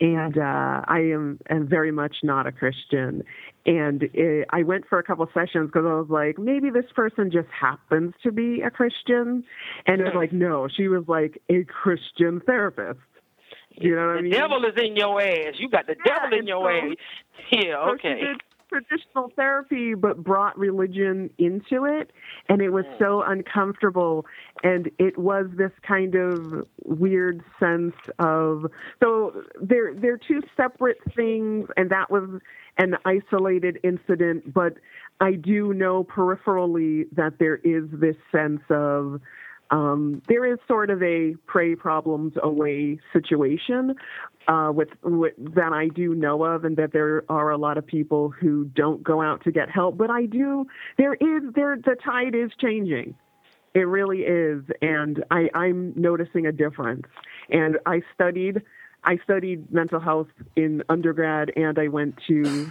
And I am very much not a Christian. And I went for a couple of sessions because I was like, maybe this person just happens to be a Christian. And it was like, no, she was like a Christian therapist. You know what I mean? The devil is in your ass. You got the devil in your ass. Yeah, okay. So traditional therapy, but brought religion into it, and it was so uncomfortable, and it was this kind of weird sense of, so they're two separate things, and that was an isolated incident, but I do know peripherally that there is this sense of there is sort of a pray problems away situation with that I do know of, and that there are a lot of people who don't go out to get help. But I do. The tide is changing. It really is, and I'm noticing a difference. And I studied mental health in undergrad, and I went to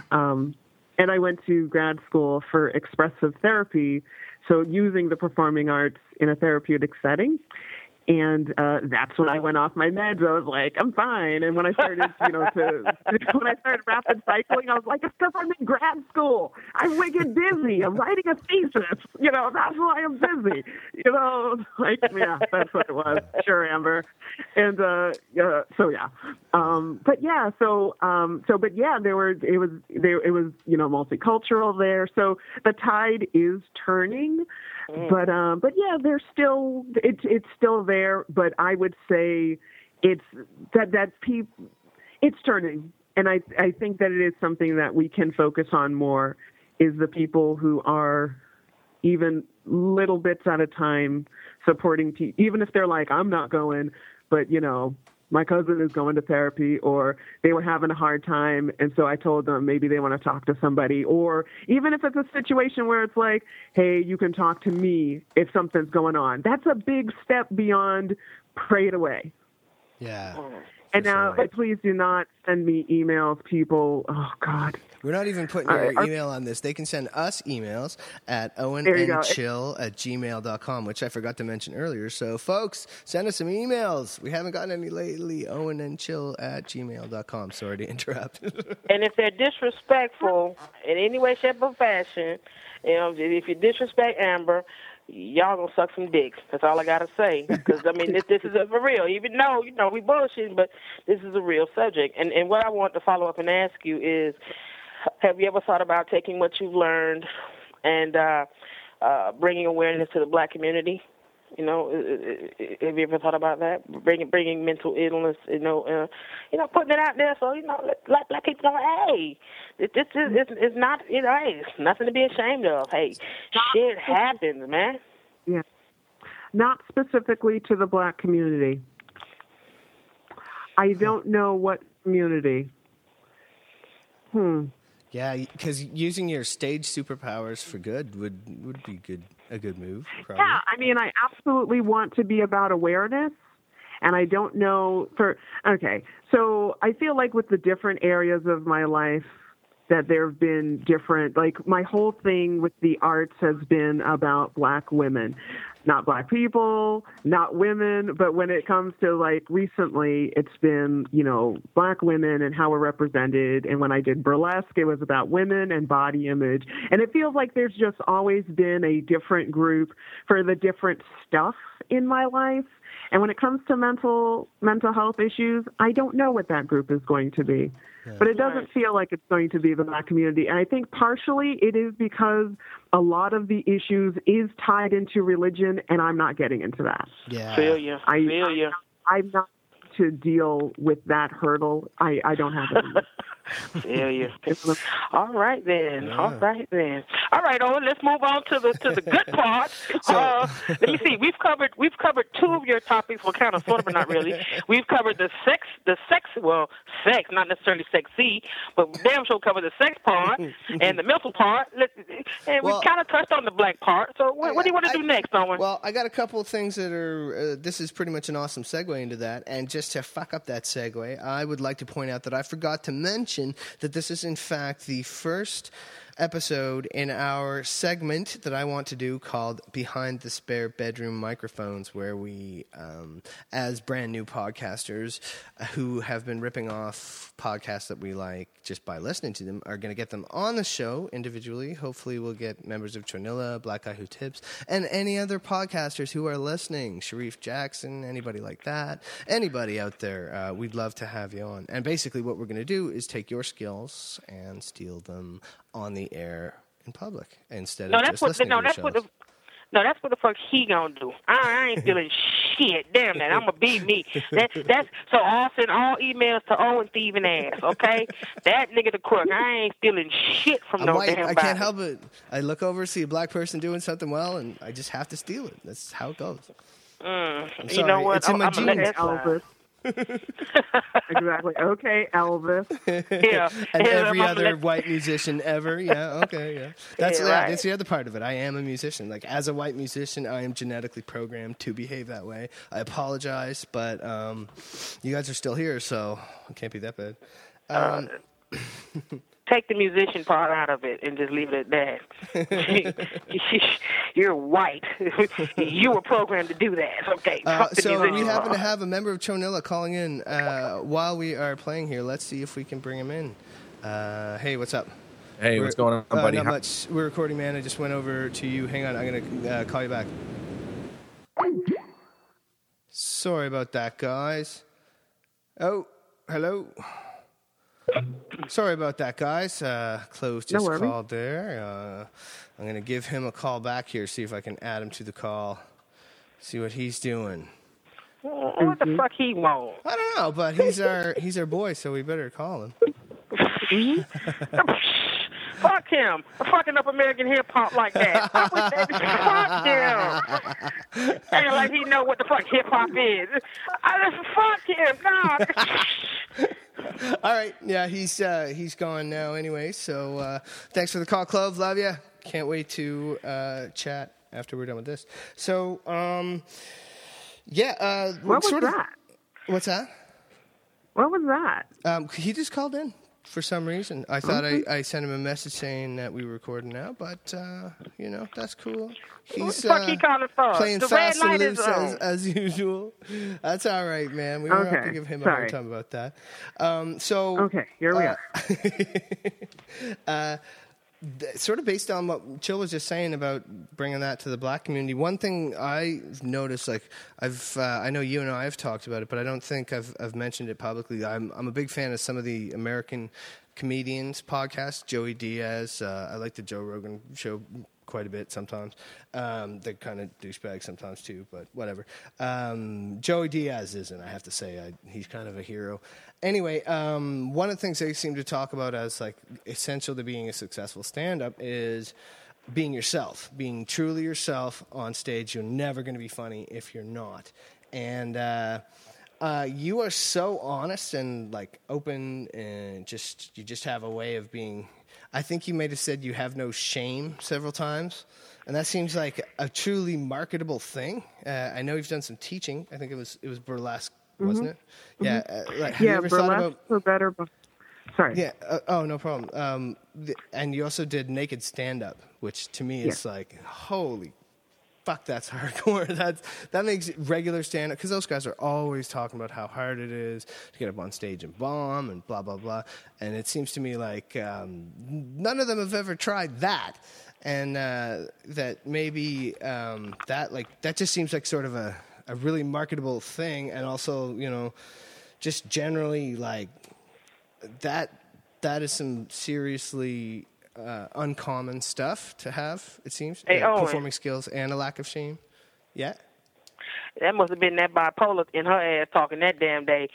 grad school for expressive therapy. So using the performing arts in a therapeutic setting. And that's when I went off my meds. I was like, I'm fine. And when I started, rapid cycling, I was like, it's because I'm in grad school. I'm wicked busy. I'm writing a thesis. That's why I'm busy. That's what it was. Sure, Amber. And it was multicultural there. So the tide is turning. But there's still it's still there, but I would say it's turning, and I think that it is something that we can focus on more is the people who are even little bits at a time supporting people, even if they're like I'm not going, but my cousin is going to therapy, or they were having a hard time, and so I told them maybe they want to talk to somebody. Or even if it's a situation where it's like, hey, you can talk to me if something's going on. That's a big step beyond pray it away. Yeah. And now, please do not send me emails, people. Oh, God. We're not even putting our email on this. They can send us emails at owenandchill@gmail.com, which I forgot to mention earlier. So, folks, send us some emails. We haven't gotten any lately. owenandchill@gmail.com. Sorry to interrupt. And if they're disrespectful in any way, shape, or fashion, if you disrespect Amber, y'all gonna suck some dicks. That's all I gotta say. Because this is for real. Even though we bullshitting, but this is a real subject. And what I want to follow up and ask you is, have you ever thought about taking what you've learned and bringing awareness to the Black community? Have you ever thought about that? Bringing mental illness, putting it out there so Black people know, hey, it's not, hey, it's nothing to be ashamed of. Hey, shit happens, man. Yeah, not specifically to the Black community. I don't know what community. Yeah, because using your stage superpowers for good would be good. A good move, probably. Yeah, I absolutely want to be about awareness, and I don't know so I feel like with the different areas of my life that there have been different, like my whole thing with the arts has been about Black women, not Black people, not women, but when it comes to recently, it's been, Black women and how we're represented. And when I did burlesque, it was about women and body image. And it feels like there's just always been a different group for the different stuff in my life. And when it comes to mental health issues, I don't know what that group is going to be. Yeah. But it doesn't feel like it's going to be the Black community. And I think partially it is because a lot of the issues is tied into religion, and I'm not getting into that. Yeah. Feel you. I'm not to deal with that hurdle. I don't have it. Yeah. All right then. All right, Owen. Let's move on to the good part. So, let me see. We've covered two of your topics. Well, kind of, sort of, but not really. We've covered sex, not necessarily sexy, but damn sure covered the sex part and the mental part. We kind of touched on the Black part. So what do you want to do next, Owen? Well, I got a couple of things that are. This is pretty much an awesome segue into that, and just to fuck up that segue, I would like to point out that I forgot to mention that this is, in fact, the first episode in our segment that I want to do called Behind the Spare Bedroom Microphones, where we, as brand new podcasters who have been ripping off podcasts that we like just by listening to them, are going to get them on the show individually. Hopefully we'll get members of Chonilla, Black Guy Who Tips, and any other podcasters who are listening, Sharif Jackson, anybody like that, anybody out there, we'd love to have you on. And basically what we're going to do is take your skills and steal them on the air in public instead of just listening to yourself. That's what the fuck he gonna do. I ain't feeling shit. Damn that. I'm gonna be me. That's so I'll send all emails to Owen thieving ass, okay? That nigga the crook. I ain't feeling shit from no damn body. I can't help it. I look over, see a black person doing something well, and I just have to steal it. That's how it goes. You know what? It's in my genius. Exactly. Okay, Elvis. Yeah. And every other white musician ever. Yeah. Okay. Yeah. That's the other part of it. I am a musician. Like, as a white musician, I am genetically programmed to behave that way. I apologize, but you guys are still here, so it can't be that bad. Take the musician part out of it and just leave it at that. You're white. You were programmed to do that. Okay. So we happen to have a member of Chonilla calling in while we are playing here. Let's see if we can bring him in. Hey, what's up? Hey, what's going on, buddy? Not much. We're recording, man. I just went over to you. Hang on. I'm going to call you back. Sorry about that, guys. Oh, hello. Sorry about that, guys. Close just called there. I'm going to give him a call back here, see if I can add him to the call, see what he's doing. What the fuck he want? I don't know, but he's our boy, so we better call him. Fuck him. I'm fucking up American hip hop like that. Fuck him. Ain't like he know what the fuck hip hop is. I just fuck him. No. All right, yeah, he's gone now anyway, so thanks for the call, Clove. Love ya. Can't wait to chat after we're done with this. So, What's that? What was that? He just called in for some reason. I thought I sent him a message saying that we were recording now, but, that's cool. He's playing fast and loose as usual. That's all right, man. We don't have to give him a hard time about that. Okay, here we are. Sort of based on what Chill was just saying about bringing that to the black community, one thing I've noticed, like I know you and I have talked about it, but I don't think I've mentioned it publicly. I'm a big fan of some of the American comedians podcasts, Joey Diaz. I like the Joe Rogan show quite a bit sometimes. They're kind of douchebags sometimes too, but whatever. Joey Diaz isn't, I have to say. He's kind of a hero. Anyway, one of the things they seem to talk about as like essential to being a successful stand-up is being yourself, being truly yourself on stage. You're never going to be funny if you're not. And you are so honest and like open, and you just have a way of being. I think you might have said you have no shame several times, and that seems like a truly marketable thing. I know you've done some teaching. I think it was burlesque, wasn't it? Mm-hmm. Yeah. Have you ever thought about burlesque for better? Sorry. Yeah. Oh, no problem. And you also did naked stand-up, which to me is like, holy fuck, that's hardcore. That makes regular stand-up, because those guys are always talking about how hard it is to get up on stage and bomb and blah, blah, blah. And it seems to me like none of them have ever tried that. And that maybe that just seems like sort of a a really marketable thing, and also, you know, just generally like that is some seriously uncommon stuff to have, it seems. Hey, performing skills and a lack of shame. Yeah. That must have been that bipolar in her ass talking that damn day.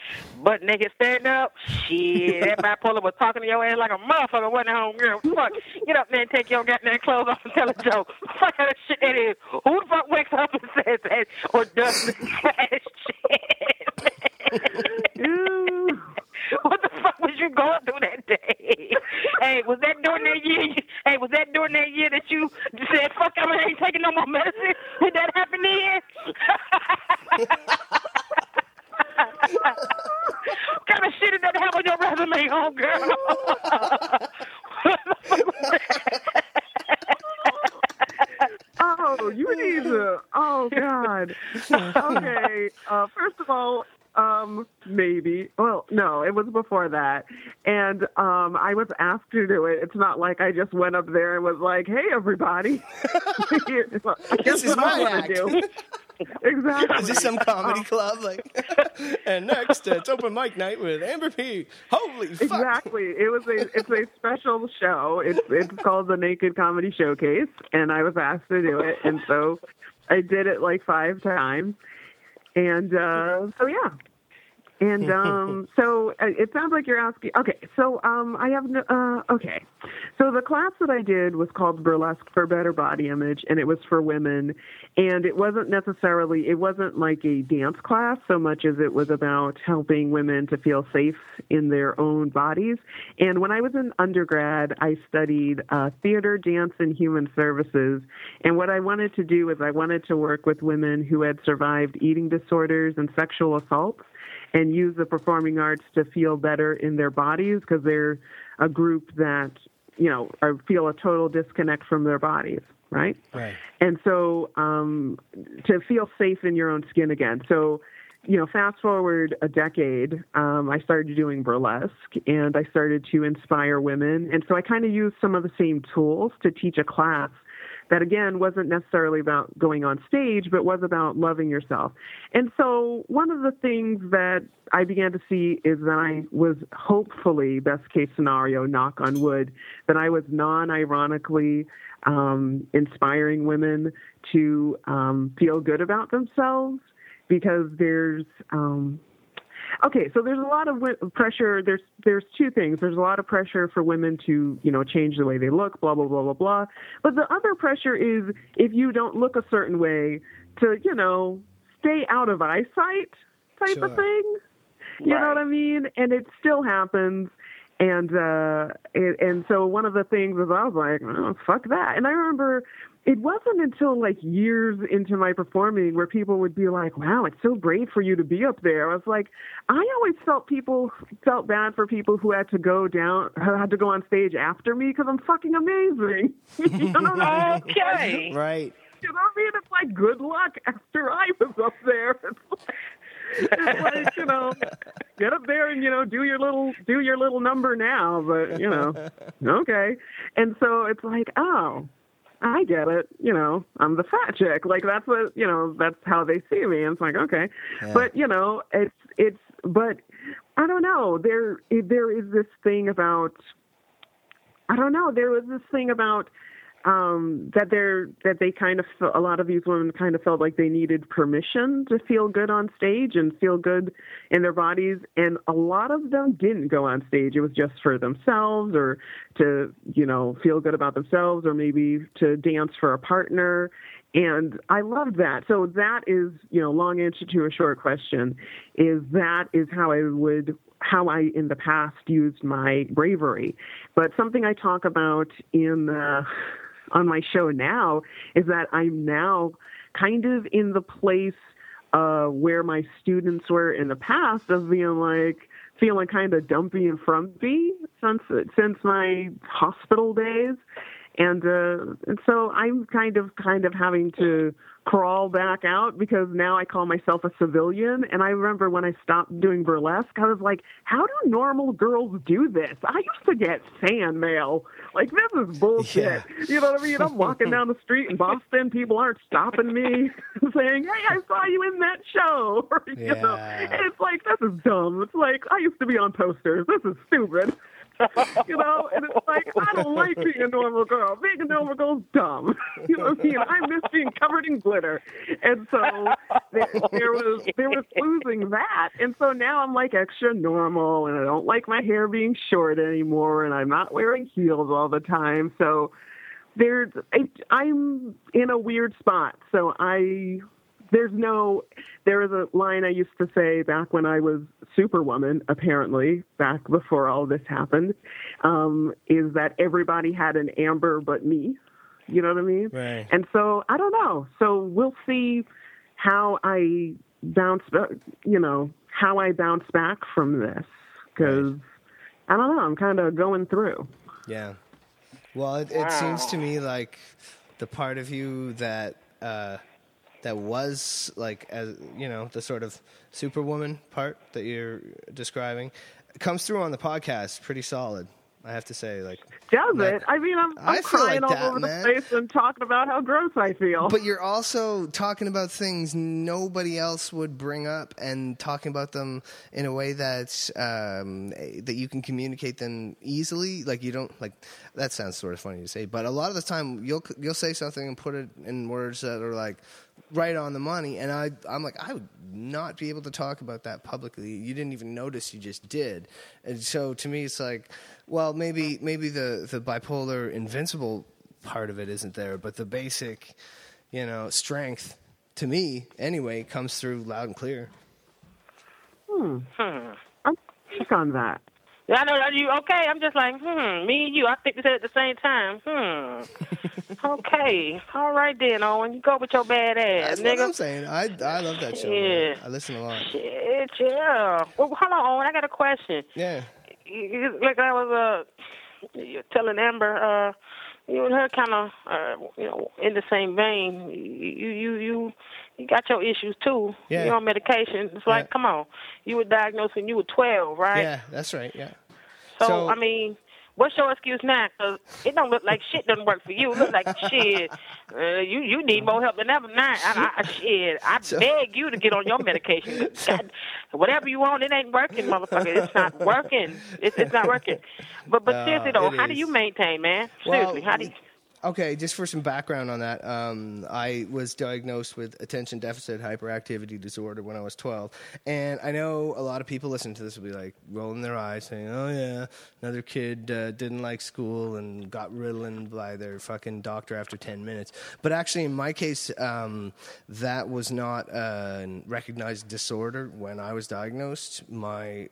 Butt naked stand up. Shit, that bipolar was talking to your ass like a motherfucker wasn't home, girl. Fuck. Get up there and take your goddamn clothes off and tell a joke. Fuck that shit that is. Who the fuck wakes up and says that or does that shit? What the fuck was you going through that day? Hey, was that during that year? Was that during that year that you said, "Fuck, I ain't taking no more medicine"? Did that happen to you? What kind of shit did that have on your resume, homegirl? What the fuck was that? Oh, you need to. Oh, God. Okay. First of all. Maybe. Well, no, it was before that. And I was asked to do it. It's not like I just went up there and was like, "Hey, everybody. This is my act." Do. Exactly. Is this some comedy club? And next, it's open mic night with Amber P. Holy fuck. Exactly. It's a special show. It's called the Naked Comedy Showcase. And I was asked to do it. And so I did it like 5 times. And so, yeah. And so it sounds like you're asking. Okay, so I have no, okay. So the class that I did was called Burlesque for Better Body Image, and it was for women. And it wasn't like a dance class so much as it was about helping women to feel safe in their own bodies. And when I was in undergrad, I studied theater, dance, and human services. And what I wanted to do is I wanted to work with women who had survived eating disorders and sexual assaults, and use the performing arts to feel better in their bodies, because they're a group that, you know, feel a total disconnect from their bodies, right? Right. And so to feel safe in your own skin again. So, you know, fast forward a decade, I started doing burlesque, and I started to inspire women. And so I kind of used some of the same tools to teach a class that, again, wasn't necessarily about going on stage, but was about loving yourself. And so one of the things that I began to see is that I was, hopefully, best case scenario, knock on wood, that I was non-ironically inspiring women to feel good about themselves, because there's... Okay, so there's a lot of pressure. There's 2 things. There's a lot of pressure for women to, you know, change the way they look, blah, blah, blah, blah, blah. But the other pressure is, if you don't look a certain way, to, you know, stay out of eyesight type of thing. You know what I mean? And it still happens. And and so one of the things is I was like, oh, fuck that. And I remember it wasn't until like years into my performing where people would be like, wow, it's so brave for you to be up there. I was like, I always felt bad for people who had to go on stage after me, because I'm fucking amazing. You know what I mean? Okay. Right. You know what I mean? It's like, good luck after I was up there. It's like, you know, get up there and, you know, do your little number now, but, you know, okay. And so it's like, oh, I get it. You know, I'm the fat chick. Like, that's what, you know, that's how they see me. And it's like, okay. Yeah. But, you know, but I don't know. There was this thing about, a lot of these women kind of felt like they needed permission to feel good on stage and feel good in their bodies. And a lot of them didn't go on stage. It was just for themselves, or to, you know, feel good about themselves, or maybe to dance for a partner. And I loved that. So that is, you know, long answer to a short question, is that is how I in the past used my bravery. But something I talk about on my show now is that I'm now kind of in the place where my students were in the past, of being like, feeling kind of dumpy and frumpy since my hospital days. And so I'm kind of having to crawl back out, because now I call myself a civilian. And I remember when I stopped doing burlesque, I was like, how do normal girls do this? I used to get fan mail. Like, this is bullshit. Yeah. You know what I mean? I'm walking down the street in Boston. People aren't stopping me saying, hey, I saw you in that show. You know? And it's like, this is dumb. It's like, I used to be on posters. This is stupid. You know, and it's like, I don't like being a normal girl. Being a normal girl's dumb. You know what I mean? I miss being covered in glitter. And so there was losing that. And so now I'm like extra normal, and I don't like my hair being short anymore, and I'm not wearing heels all the time. So I'm in a weird spot. So there is a line I used to say back when I was Superwoman, apparently, back before all this happened, is that everybody had an Amber but me. You know what I mean? Right. And so, I don't know. So we'll see how I bounce back from this. Because, I don't know, I'm kind of going through. Yeah. Well, it seems to me like the part of you that was like, as you know, the sort of Superwoman part that you're describing comes through on the podcast pretty solid, I have to say. Like, does it? I mean, I'm crying like all over the place and talking about how gross I feel. But you're also talking about things nobody else would bring up, and talking about them in a way that's that you can communicate them easily. Like, you don't like that sounds sort of funny to say, but a lot of the time you'll say something and put it in words that are like right on the money, and I'm like, I would not be able to talk about that publicly. You didn't even notice you just did. And so to me it's like, well, maybe the bipolar invincible part of it isn't there, but the basic, you know, strength, to me anyway, comes through loud and clear. I'm sick on that. I know. Are you okay? I'm just like, me and you. I think we said it at the same time. Okay. All right then, Owen. You go with your bad ass, nigga. That's what I'm saying. I love that show. Yeah. Man. I listen a lot. Shit, yeah. Well, hold on, Owen. I got a question. Yeah. Like I was telling Amber, you and her kind of, in the same vein. You got your issues too. Yeah. You're on medication. It's like, come on. You were diagnosed when you were 12, right? Yeah, that's right. Yeah. So I mean, what's your excuse now? Because it don't look like shit doesn't work for you. It looks like shit. You need more help than ever now. I beg you to get on your medication. God, whatever you want, it ain't working, motherfucker. It's not working. It's not working. But seriously though, how do you maintain, man? Seriously, how do you? Okay, just for some background on that, I was diagnosed with attention deficit hyperactivity disorder when I was 12. And I know a lot of people listening to this will be like rolling their eyes saying, oh yeah, another kid didn't like school and got Ritalin by their fucking doctor after 10 minutes. But actually in my case, that was not a recognized disorder when I was diagnosed. My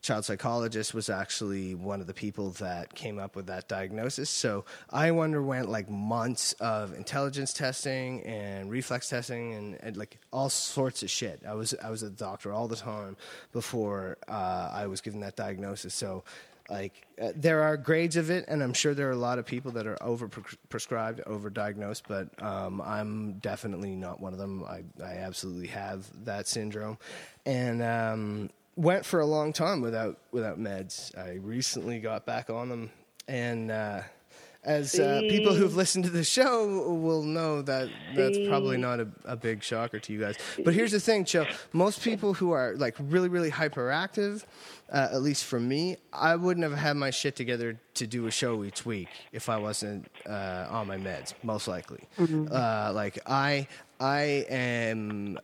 child psychologist was actually one of the people that came up with that diagnosis. So I underwent like months of intelligence testing and reflex testing and like all sorts of shit. I was at the doctor all the time before I was given that diagnosis. So like there are grades of it, and I'm sure there are a lot of people that are over-prescribed, over-diagnosed, but I'm definitely not one of them. I absolutely have that syndrome. And went for a long time without meds. I recently got back on them, and as people who've listened to the show will know that that's probably not a big shocker to you guys. But here's the thing, Chill. Most people who are like really, really hyperactive, at least for me, I wouldn't have had my shit together to do a show each week if I wasn't on my meds, most likely. Mm-hmm. Like I am.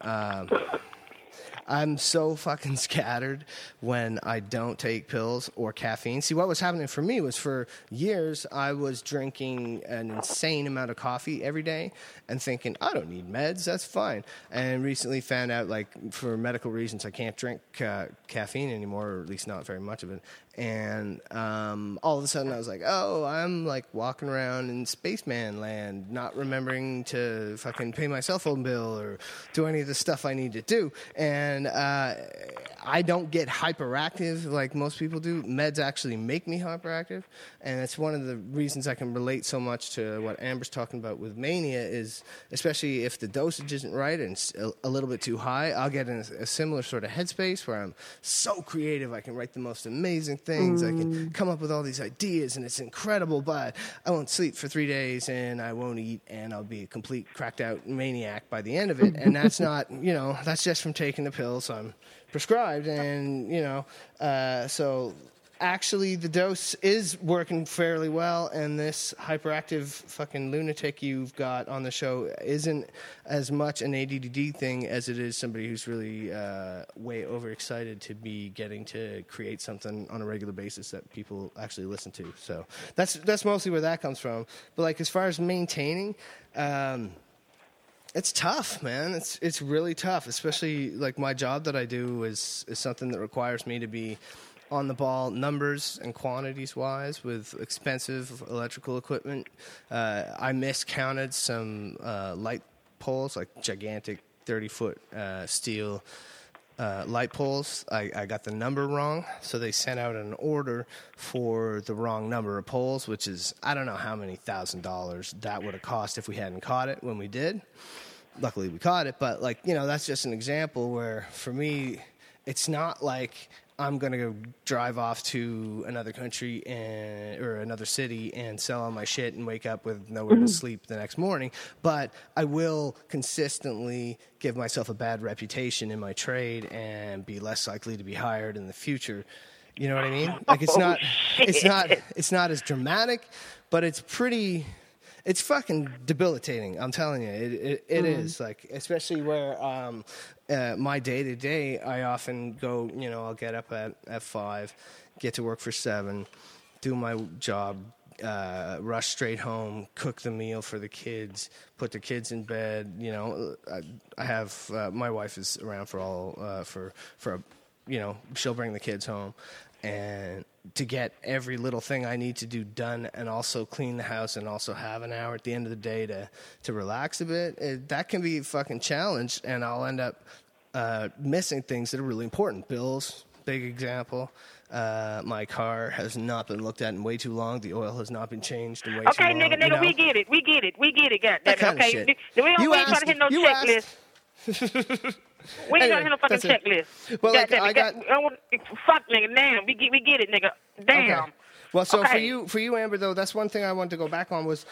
I'm so fucking scattered when I don't take pills or caffeine. See, what was happening for me was for years I was drinking an insane amount of coffee every day and thinking, I don't need meds, that's fine. And recently found out, like, for medical reasons, I can't drink caffeine anymore, or at least not very much of it. And all of a sudden I was like, oh, I'm like walking around in spaceman land, not remembering to fucking pay my cell phone bill or do any of the stuff I need to do. And I don't get hyperactive like most people do. Meds actually make me hyperactive, and it's one of the reasons I can relate so much to what Amber's talking about with mania is, especially if the dosage isn't right and it's a little bit too high, I'll get in a similar sort of headspace where I'm so creative. I can write the most amazing things. I can come up with all these ideas, and it's incredible, but I won't sleep for 3 days, and I won't eat, and I'll be a complete cracked out maniac by the end of it. And that's not, you know, that's just from taking the pills I'm prescribed. And, you know, so actually the dose is working fairly well, and this hyperactive fucking lunatic you've got on the show isn't as much an ADD thing as it is somebody who's really way overexcited to be getting to create something on a regular basis that people actually listen to. So that's mostly where that comes from. But like as far as maintaining, it's tough, man. It's really tough, especially like my job that I do is something that requires me to be on the ball numbers and quantities wise with expensive electrical equipment. I miscounted some light poles, like gigantic 30-foot steel light poles. I got the number wrong, so they sent out an order for the wrong number of poles, which is I don't know how many $1,000 that would have cost if we hadn't caught it when we did. Luckily we caught it, but like, you know, that's just an example where for me it's not like I'm going to go drive off to another country or another city and sell all my shit and wake up with nowhere to sleep the next morning. But I will consistently give myself a bad reputation in my trade and be less likely to be hired in the future. You know what I mean? Like it's not as dramatic, but it's pretty, it's fucking debilitating. I'm telling you, it is, like, especially where, my day to day, I often go, you know, I'll get up at 5, get to work for 7, do my job, rush straight home, cook the meal for the kids, put the kids in bed. You know, I have, my wife is around for all, you know, she'll bring the kids home. And to get every little thing I need to do done and also clean the house and also have an hour at the end of the day to relax a bit, that can be a fucking challenge. And I'll end up missing things that are really important. Bills, big example. My car has not been looked at in way too long. The oil has not been changed in way too long. Okay, nigga, you know? We get it. We get it. God damn it. Okay, we ain't trying to hit no checklist. We ain't gonna have no fucking checklist. Well, like, fuck, nigga, damn. We get it, nigga. Damn. Okay. Well, so for you, Amber, though, that's one thing I wanted to go back on was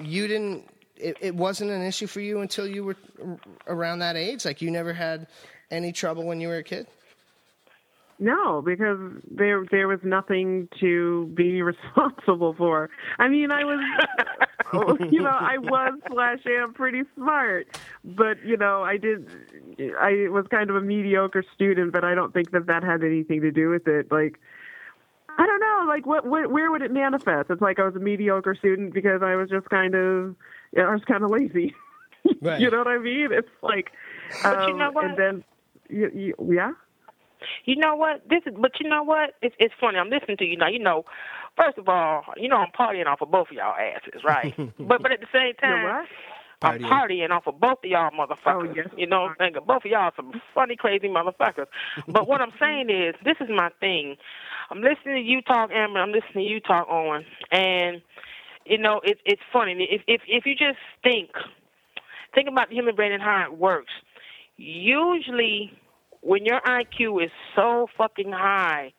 you didn't. It wasn't an issue for you until you were around that age. Like, you never had any trouble when you were a kid. No, because there was nothing to be responsible for. I mean, I was, you know, I am pretty smart, but, you know, I was kind of a mediocre student, but I don't think that had anything to do with it. Like, I don't know, like, where would it manifest? It's like I was a mediocre student because I was just kind of lazy. Right. You know what I mean? It's like, but you know what? And then, yeah. You know what? You know what? It's funny. I'm listening to you now. You know, first of all, you know I'm partying off of both of y'all asses, right? but at the same time, you know what? I'm partying off of both of y'all motherfuckers. Oh, yes. You know, both of y'all some funny, crazy motherfuckers. But what I'm saying is, this is my thing. I'm listening to you talk, Amber. I'm listening to you talk, Owen. And you know, it's funny. If you just think about the human brain and how it works. Usually, when your IQ is so fucking high,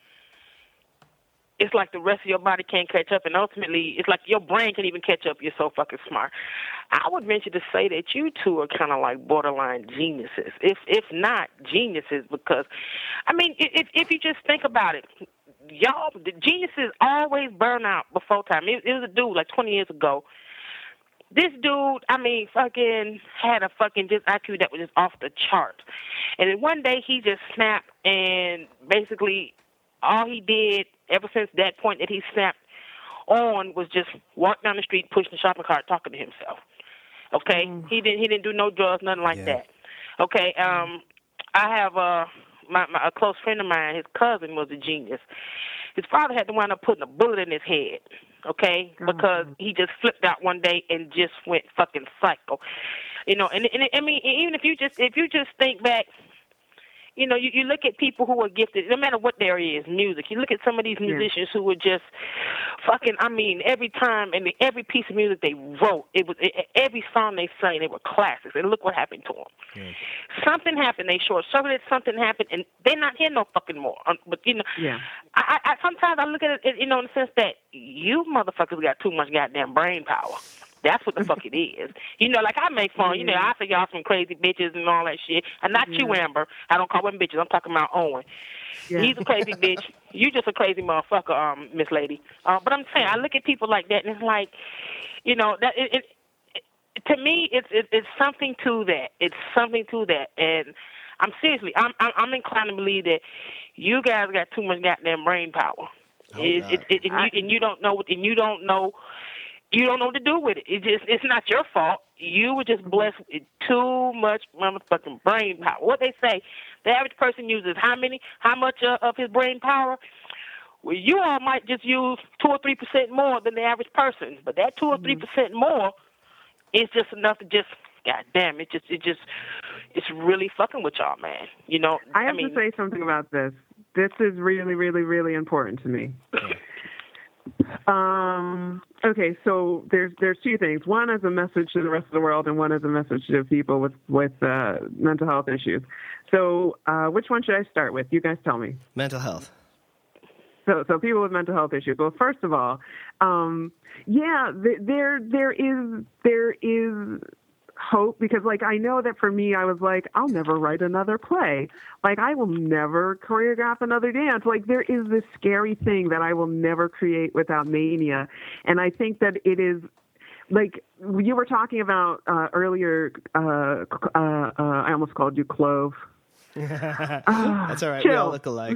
it's like the rest of your body can't catch up, and ultimately, it's like your brain can't even catch up. You're so fucking smart. I would venture to say that you two are kind of like borderline geniuses, if not geniuses, because, I mean, if you just think about it, y'all, the geniuses always burn out before time. It was a dude like 20 years ago. This dude, I mean, fucking had a fucking just IQ that was just off the chart. And then one day he just snapped, and basically all he did ever since that point that he snapped on was just walk down the street, pushing the shopping cart, talking to himself. Okay? Mm. He didn't do no drugs, nothing like that. Okay? I have a close friend of mine, his cousin was a genius. His father had to wind up putting a bullet in his head. Okay, because he just flipped out one day and just went fucking psycho, you know. And I mean, even if you just think back, you know, you look at people who are gifted, no matter what there is, music. You look at some of these musicians who were just fucking, I mean, every time and every piece of music they wrote, it was every song they sang, they were classics. And look what happened to them. Yeah. Something happened. They short-circuited. Something happened, and they're not here no fucking more. But you know, I sometimes I look at it, you know, in the sense that you motherfuckers got too much goddamn brain power. That's what the fuck it is. You know, like I make fun. You know, I say y'all some crazy bitches and all that shit. And not you, Amber. I don't call them bitches. I'm talking about Owen. Yeah. He's a crazy bitch. You just a crazy motherfucker, Miss Lady. But I'm saying, I look at people like that, and it's like, you know, that it to me, it's something to that. It's something to that. And I'm seriously, I'm inclined to believe that you guys got too much goddamn brain power. Oh, You don't know what to do with it. It's not your fault. You were just blessed with too much motherfucking brain power. What they say, the average person uses how much of his brain power? Well, you all might just use 2 or 3% more than the average person. But that 2 or 3% more is just enough to just, goddamn, it's really fucking with y'all, man. You know, I mean, to say something about this. This is really, really, really important to me. Okay, so there's two things. One is a message to the rest of the world, and one is a message to people with mental health issues. So which one should I start with? You guys tell me. Mental health. So people with mental health issues. Well, first of all, there is hope, because like I know that for me, I was like, I'll never write another play. Like I will never choreograph another dance. Like there is this scary thing that I will never create without mania. And I think that it is like you were talking about earlier. I almost called you Clove. That's all right. Chill. We all look alike.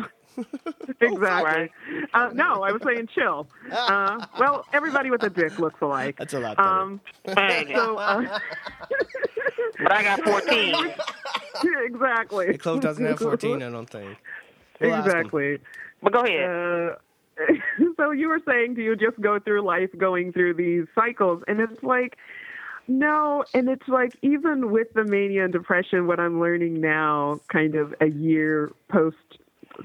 Exactly. No, I was saying chill. Well, everybody with a dick looks alike. That's a lot better. But I got 14. Exactly. The Clove doesn't have 14, I don't think. We'll exactly. But go ahead. So you were saying, do you just go through life going through these cycles? And it's like, no, and it's like even with the mania and depression, what I'm learning now, kind of a year post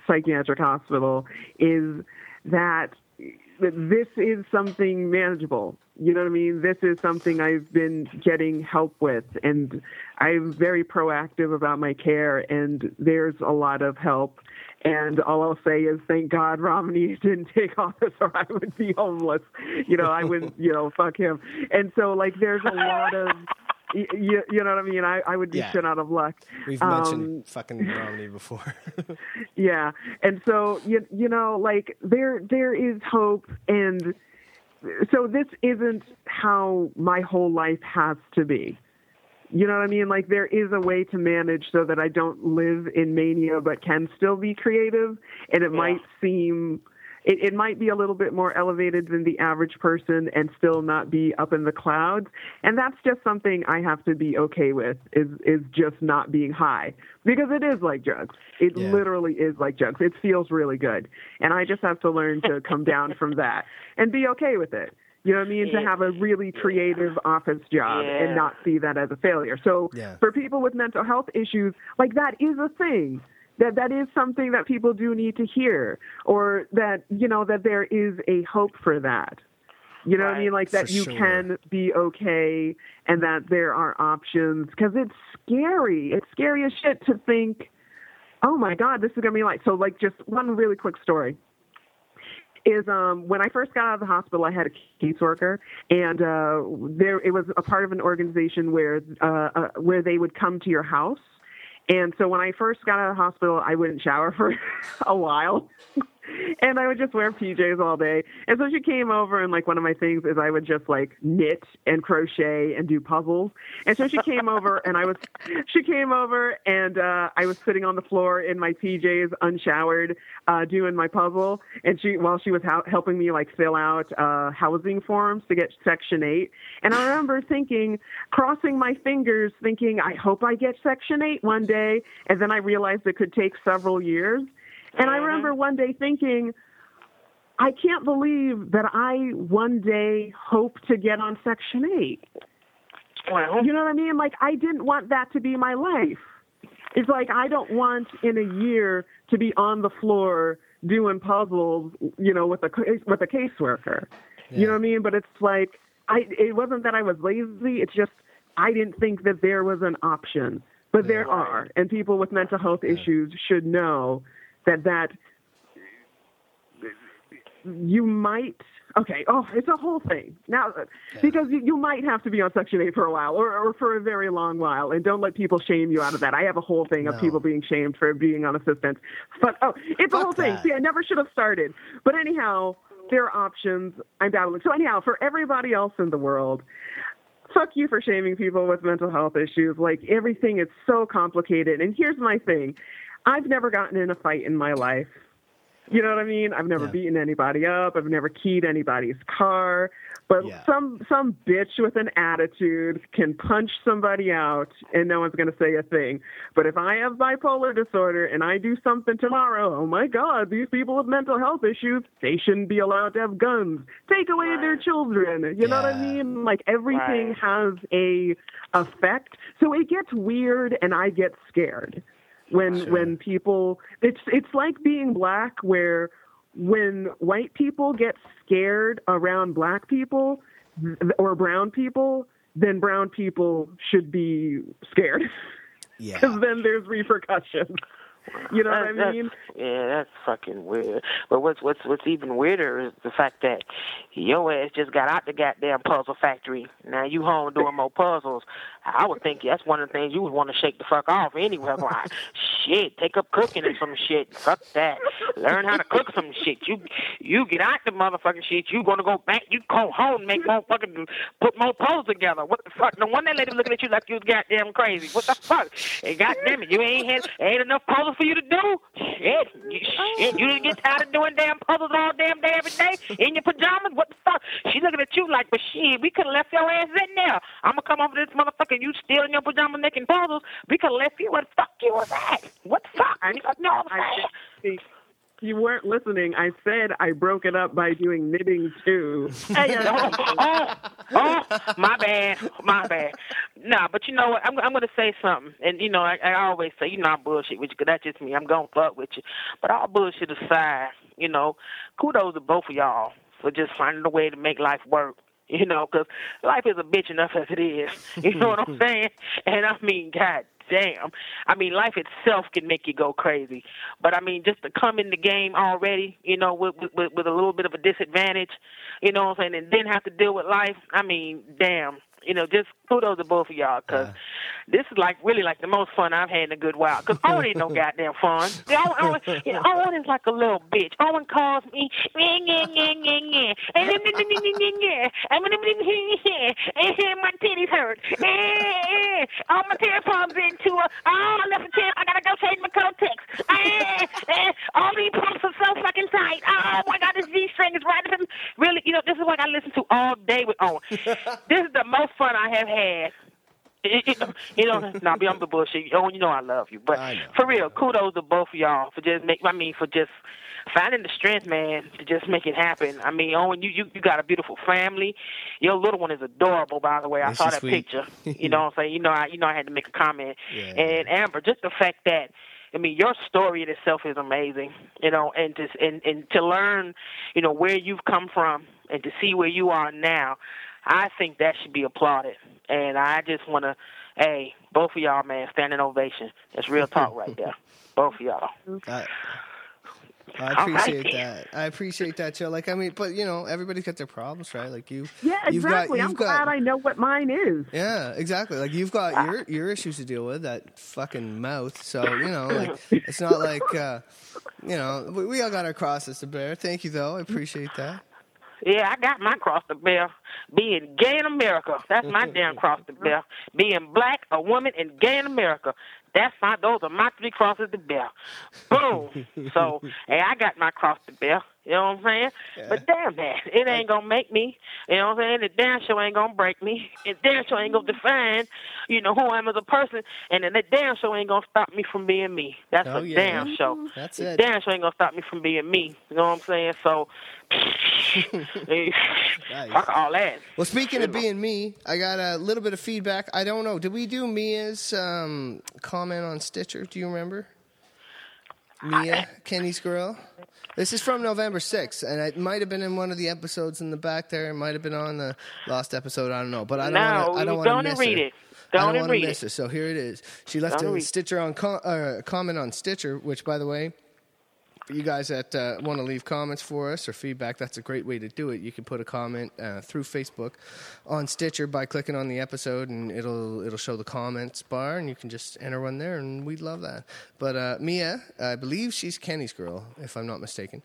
psychiatric hospital, is that this is something manageable. You know what I mean? This is something I've been getting help with, and I'm very proactive about my care, and there's a lot of help. And all I'll say is, thank God Romney didn't take office, or I would be homeless. You know, I wouldn't, you know, fuck him. And so, like, there's a lot of... You know what I mean? I would be shit out of luck. We've mentioned fucking Romney before. Yeah. And so, you know, like, there is hope. And so this isn't how my whole life has to be. You know what I mean? Like, there is a way to manage so that I don't live in mania but can still be creative. And it might seem... It might be a little bit more elevated than the average person and still not be up in the clouds. And that's just something I have to be okay with, is just not being high, because it is like drugs. It literally is like drugs. It feels really good. And I just have to learn to come down from that and be okay with it. You know what I mean? To have a really creative office job and not see that as a failure. So for people with mental health issues, like, that is a thing. That is something that people do need to hear, or that, you know, that there is a hope for that. You know what I mean? Like, that you can be okay, and that there are options, because it's scary. It's scary as shit to think, oh my God, this is going to be like, so like just one really quick story is when I first got out of the hospital, I had a caseworker, and it was a part of an organization where they would come to your house. And so when I first got out of the hospital, I wouldn't shower for a while, and I would just wear PJs all day. And so she came over, and like one of my things is I would just like knit and crochet and do puzzles. And so she came over, and I was sitting on the floor in my PJs, unshowered, doing my puzzle. And she was helping me like fill out housing forms to get Section 8. And I remember thinking, crossing my fingers, thinking, I hope I get Section 8 one day. And then I realized it could take several years. And I remember one day thinking, I can't believe that I one day hope to get on Section 8. Well, you know what I mean? Like, I didn't want that to be my life. It's like, I don't want in a year to be on the floor doing puzzles, you know, with a caseworker. Yeah. You know what I mean? But it's like, it wasn't that I was lazy. It's just, I didn't think that there was an option, but there are, and people with mental health issues should know that you might, it's a whole thing now, because you might have to be on Section 8 for a while or for a very long while, and don't let people shame you out of that. I have a whole thing of people being shamed for being on assistance, but it's a whole thing. See, I never should have started, but anyhow, there are options. I'm babbling. So anyhow, for everybody else in the world, fuck you for shaming people with mental health issues. Like, everything is so complicated. And here's my thing. I've never gotten in a fight in my life. You know what I mean? I've never beaten anybody up. I've never keyed anybody's car. But some bitch with an attitude can punch somebody out, and no one's going to say a thing. But if I have bipolar disorder and I do something tomorrow, oh, my God, these people with mental health issues, they shouldn't be allowed to have guns. Take away their children. You know what I mean? Like, everything has a effect. So it gets weird, and I get scared. When people, it's like being black, where when white people get scared around black people or brown people, then brown people should be scared. Yeah. Because then there's repercussions. You know what I mean? That's fucking weird. But what's even weirder is the fact that your ass just got out the goddamn puzzle factory. Now you home doing more puzzles. I would think that's one of the things you would want to shake the fuck off anyway. Like, shit, take up cooking and some shit. Fuck that. Learn how to cook some shit. You get out the motherfucking shit. You gonna go back. You go home and make more fucking, put more puzzles together. What the fuck? No wonder that lady looking at you like you was goddamn crazy. What the fuck? And goddamn it, you ain't enough puzzles for you to do? Shit, you didn't get tired of doing damn puzzles all damn day every day in your pajamas? What the fuck? She looking at you like, but shit, we could have left your ass in there. I'm gonna come over to this motherfucker, you still in your pajamas making puzzles. We could have left you. What the fuck you was at? What the fuck? You weren't listening. I said I broke it up by doing knitting too. Hey, my bad. Nah, but you know what? I'm going to say something. And, you know, I always say, you know, I bullshit with you, because that's just me. I'm going to fuck with you. But all bullshit aside, you know, kudos to both of y'all for just finding a way to make life work. You know, because life is a bitch enough as it is. You know what I'm saying? And I mean, God damn. I mean, life itself can make you go crazy. But, I mean, just to come in the game already, you know, with a little bit of a disadvantage, you know what I'm saying, and then have to deal with life, I mean, damn. You know, just kudos to both of y'all, because this is like really like the most fun I've had in a good while. Because Owen ain't no goddamn fun. Owen is like a little bitch. Owen calls me, my titties hurt. All my tailpons into a, oh, I left the tail. I gotta go change my cortex. All these pumps are so fucking tight. Oh my God, this G string is right up in. Really, you know, this is what I listen to all day with Owen. This is the most fun I have had. You know, nah, beyond the bullshit. You know I love you, but for real, kudos to both of y'all for just finding the strength, man, to just make it happen. I mean, Owen, you got a beautiful family. Your little one is adorable, by the way. I saw that picture. You know what I'm saying? You know I had to make a comment. Yeah. And Amber, just the fact that, I mean, your story in itself is amazing, you know, and to learn, you know, where you've come from and to see where you are now, I think that should be applauded. And I just want to, hey, both of y'all, man, standing ovation. That's real talk right there. Both of y'all. I appreciate that. I appreciate that, Joe. Like, I mean, but, you know, everybody's got their problems, right? Like, you. Yeah, exactly. I'm glad I know what mine is. Yeah, exactly. Like, you've got your issues to deal with, that fucking mouth. So, you know, like, it's not like, you know, we all got our crosses to bear. Thank you, though. I appreciate that. Yeah, I got my cross to bear. Being gay in America. That's my damn cross to bear. Being black, a woman, and gay in America. Those are my three crosses to bear. Boom. So, hey, I got my cross to bear. You know what I'm saying? Yeah. But damn, man, it ain't going to make me. You know what I'm saying? The damn show ain't going to break me. The damn show ain't going to define, you know, who I am as a person. And then the damn show ain't going to stop me from being me. That's damn show. That's it. The damn show ain't going to stop me from being me. You know what I'm saying? So, Nice. Fuck all that. Well, speaking of being me, I got a little bit of feedback. I don't know. Did we do Mia's comment on Stitcher? Do you remember? Mia, Kenny's girl. This is from November 6th, and it might have been in one of the episodes in the back there. It might have been on the lost episode. I don't know, but I don't want to read it. Don't want to miss her. So here it is. She left a Stitcher on comment on Stitcher, which, by the way, for you guys that want to leave comments for us or feedback, that's a great way to do it. You can put a comment through Facebook on Stitcher by clicking on the episode, and it'll show the comments bar, and you can just enter one there, and we'd love that. But Mia, I believe she's Kenny's girl, if I'm not mistaken,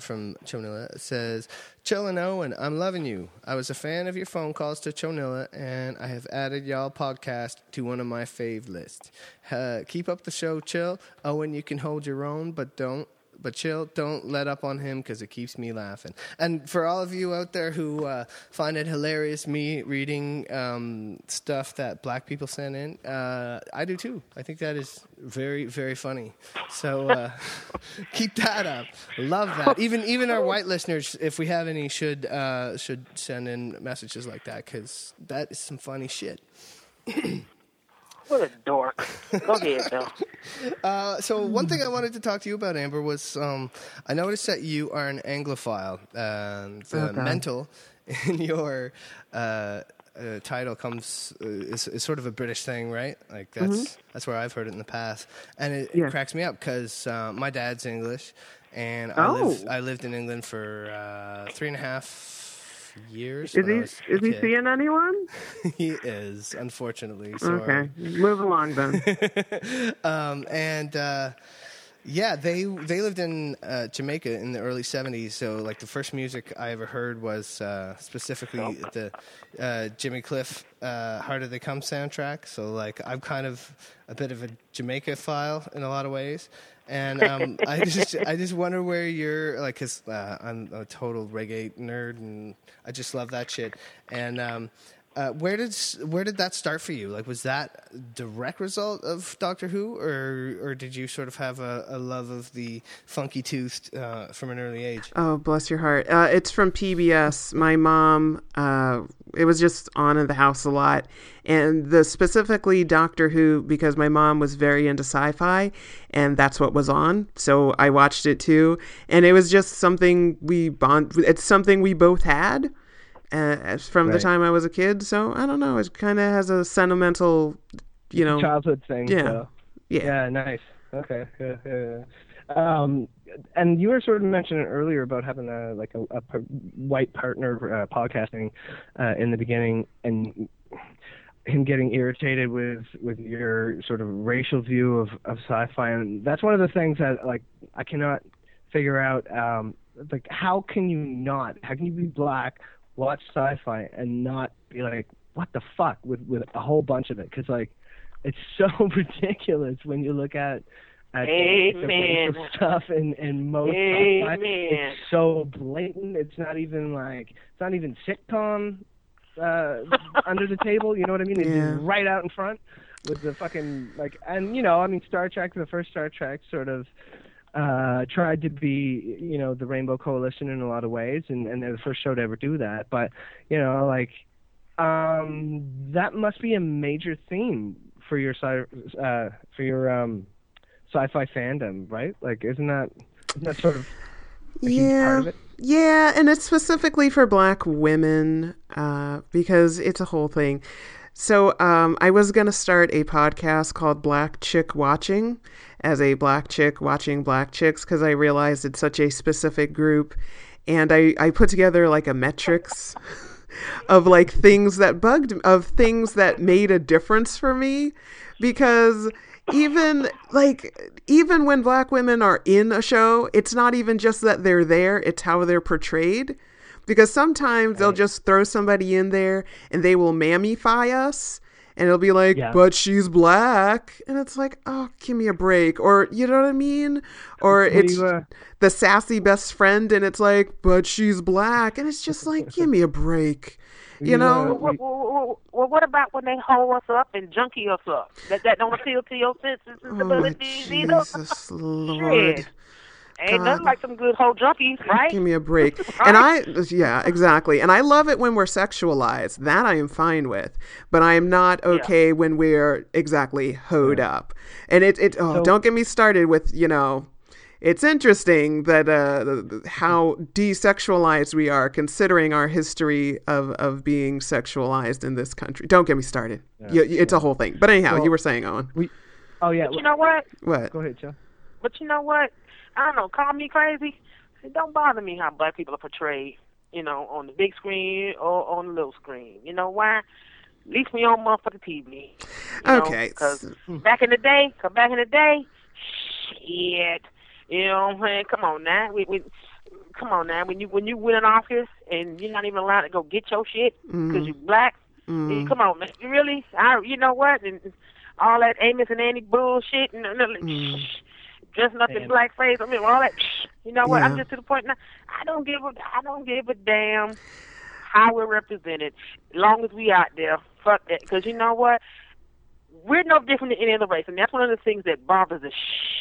from Chonilla, says, Chillino, and I'm loving you. I was a fan of your phone calls to Chonilla, and I have added y'all podcast to one of my fave lists. Keep up the show, Chill. Owen, you can hold your own, but Chill, don't let up on him because it keeps me laughing. And for all of you out there who find it hilarious me reading stuff that black people send in, I do too. I think that is very, very funny. So keep that up. Love that. Even our white listeners, if we have any, should send in messages like that because that is some funny shit. What a dork. Go ahead, though. So one thing I wanted to talk to you about, Amber, was I noticed that you are an Anglophile. Mental in your title comes is sort of a British thing, right? Like that's where I've heard it in the past. And it cracks me up because my dad's English, and I lived in England for 3.5 years. Is he seeing anyone? He is, unfortunately. Sorry. Okay, move along then. They lived in Jamaica in the early 70s, so like the first music I ever heard was specifically the Jimmy Cliff Harder They Come soundtrack, so like I'm kind of a bit of a Jamaica-phile in a lot of ways. And I just wonder where you're like, 'cause I'm a total reggae nerd and I just love that shit. And where did that start for you? Like, was that a direct result of Doctor Who, or did you sort of have a love of the funky toothed from an early age? Oh, bless your heart! It's from PBS. My mom. It was just on in the house a lot, and specifically Doctor Who, because my mom was very into sci-fi and that's what was on. So I watched it too. And it was just something it's something we both had from the time I was a kid. So I don't know. It kind of has a sentimental, childhood thing. Yeah. So. Yeah. Nice. Okay. And you were sort of mentioning earlier about having a white partner podcasting in the beginning, and him getting irritated with your sort of racial view of sci-fi, and that's one of the things that like I cannot figure out. Like, how can you be black, watch sci-fi, and not be like, what the fuck with a whole bunch of it? Because like it's so ridiculous when you look at. Amen. Stuff and most Amen. It's so blatant. It's not even sitcom under the table. You know what I mean? It's right out in front with the fucking Star Trek. The first Star Trek sort of tried to be the Rainbow Coalition in a lot of ways, and they're the first show to ever do that. But that must be a major theme for your sci-fi fandom, right? Like, isn't that sort of a huge part of it? Yeah, and it's specifically for black women because it's a whole thing. So I was going to start a podcast called Black Chick Watching as a black chick watching black chicks because I realized it's such a specific group. And I put together like a metrics of like things that made a difference for me because... Even when black women are in a show, it's not even just that they're there, it's how they're portrayed. Because sometimes they'll just throw somebody in there and they will mammify us and it'll be like, but she's black. And it's like, oh, give me a break. Or, you know what I mean? Or it's the sassy best friend and it's like, but she's black. And it's just like, give me a break. You know, well, what about when they hole us up and junkie us up? That don't appeal to your senses and abilities either. Jesus Lord. Ain't nothing like some good whole junkies, right? Give me a break. And yeah, exactly. And I love it when we're sexualized. That I am fine with. But I am not okay when we're exactly hoed up. And so, don't get me started with, you know, it's interesting that how desexualized we are considering our history of being sexualized in this country. Don't get me started. Yeah, it's a whole thing. But anyhow, you were saying, Owen. But you know what? What? Go ahead, Joe. But you know what? I don't know, call me crazy. It don't bother me how black people are portrayed, you know, on the big screen or on the little screen. You know why? At least we on motherfucking TV. Okay. Because back in the day, shit. You know what I'm saying? Come on now. When you win an office and you're not even allowed to go get your shit because you're black, come on, man. Really? You know what? And all that Amos and Andy bullshit and dressing up in blackface, all that. You know what? I'm just to the point now. I don't give a damn how we're represented, as long as we out there. Fuck that, because you know what? We're no different than any other race, and that's one of the things that bothers the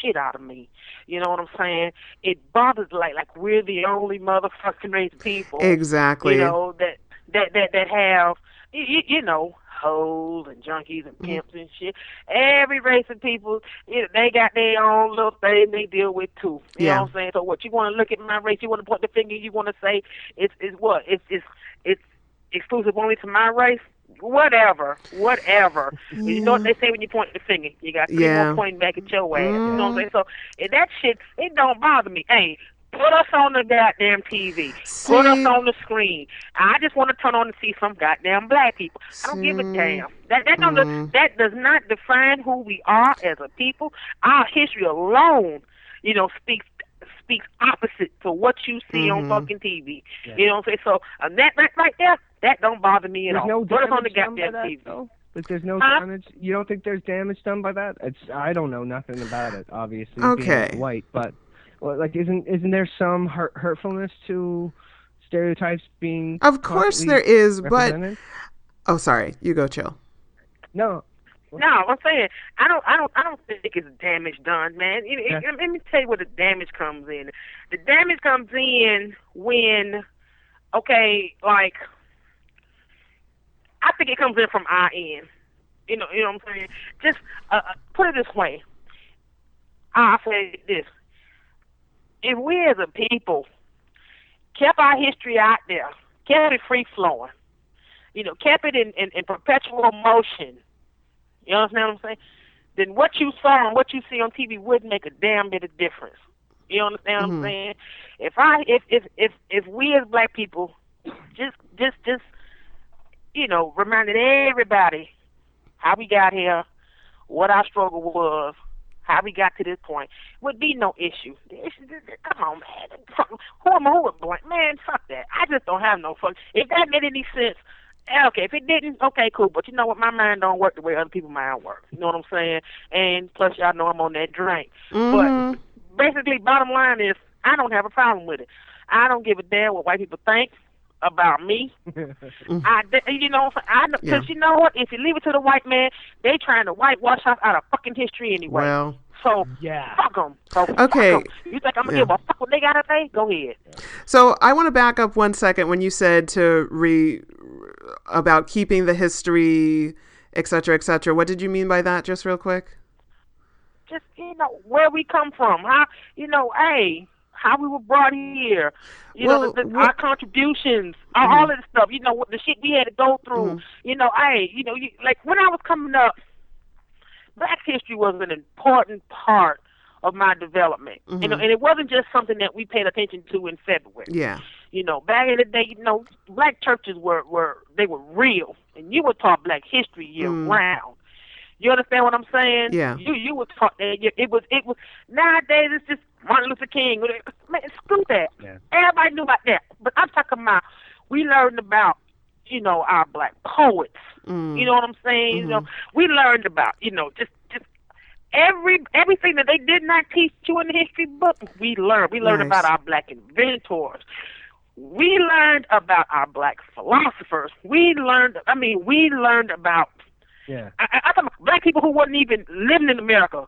shit out of me. You know what I'm saying? It bothers like we're the only motherfucking race of people. Exactly. You know that have you know. Hoes and junkies and pimps and shit. Every race of people, they got their own little thing they deal with too. You know what I'm saying? So what you want to look at my race, you want to point the finger, you want to say it's exclusive only to my race. Whatever. Yeah. You know what they say when you point the finger? You got people pointing back at your ass. You know what I'm saying? So that shit, it don't bother me. Hey. Put us on the goddamn TV. Put us on the screen. I just want to turn on and see some goddamn black people. I don't give a damn. That does not define who we are as a people. Our history alone, speaks opposite to what you see on fucking TV. Yeah. You know what I'm saying? So that right there, that don't bother me at all. No, put us on the goddamn TV. Though? But there's no damage. You don't think there's damage done by that? I don't know nothing about it. Obviously, being white, but. Well, isn't there some hurtfulness to stereotypes being? Of course there is, but sorry, you go, Chill. No, I'm saying I don't think it's damage done, man. Let me tell you where the damage comes in. The damage comes in when, I think it comes in from our end. You know what I'm saying. Just put it this way. I'll say this. If we as a people kept our history out there, kept it free flowing, kept it in perpetual motion, you understand what I'm saying? Then what you saw and what you see on TV wouldn't make a damn bit of difference. You understand what I'm saying? If we as black people just reminded everybody how we got here, what our struggle was, how we got to this point, would be no issue. Come on, man. Who would blame? Man, fuck that. I just don't have no fuck. If that made any sense, okay. If it didn't, okay, cool. But you know what? My mind don't work the way other people's mind work. You know what I'm saying? And plus, y'all know I'm on that drink. Mm-hmm. But basically, bottom line is, I don't have a problem with it. I don't give a damn what white people think about me. You know what? If you leave it to the white man, they trying to whitewash us out of fucking history anyway. Well, so fuck them. So, okay. Fuck 'em. You think I'm gonna give a fuck what they gotta say? Go ahead. So I want to back up 1 second when you said to about keeping the history, etc., etc. What did you mean by that? Just real quick. Just where we come from. How how we were brought here, our contributions, all of this stuff, the shit we had to go through, when I was coming up, black history was an important part of my development, and it wasn't just something that we paid attention to in February. Yeah. Back in the day, black churches were real, and you were taught black history year-round. You understand what I'm saying? Yeah. You were taught that. It was nowadays it's just Martin Luther King. Man, screw that. Yeah. Everybody knew about that. But I'm talking about we learned about, our black poets. You know what I'm saying? Mm-hmm. We learned about, just everything that they did not teach you in the history book, we learned. We learned about our black inventors. We learned about our black philosophers. We learned about I talk about black people who wasn't even living in America.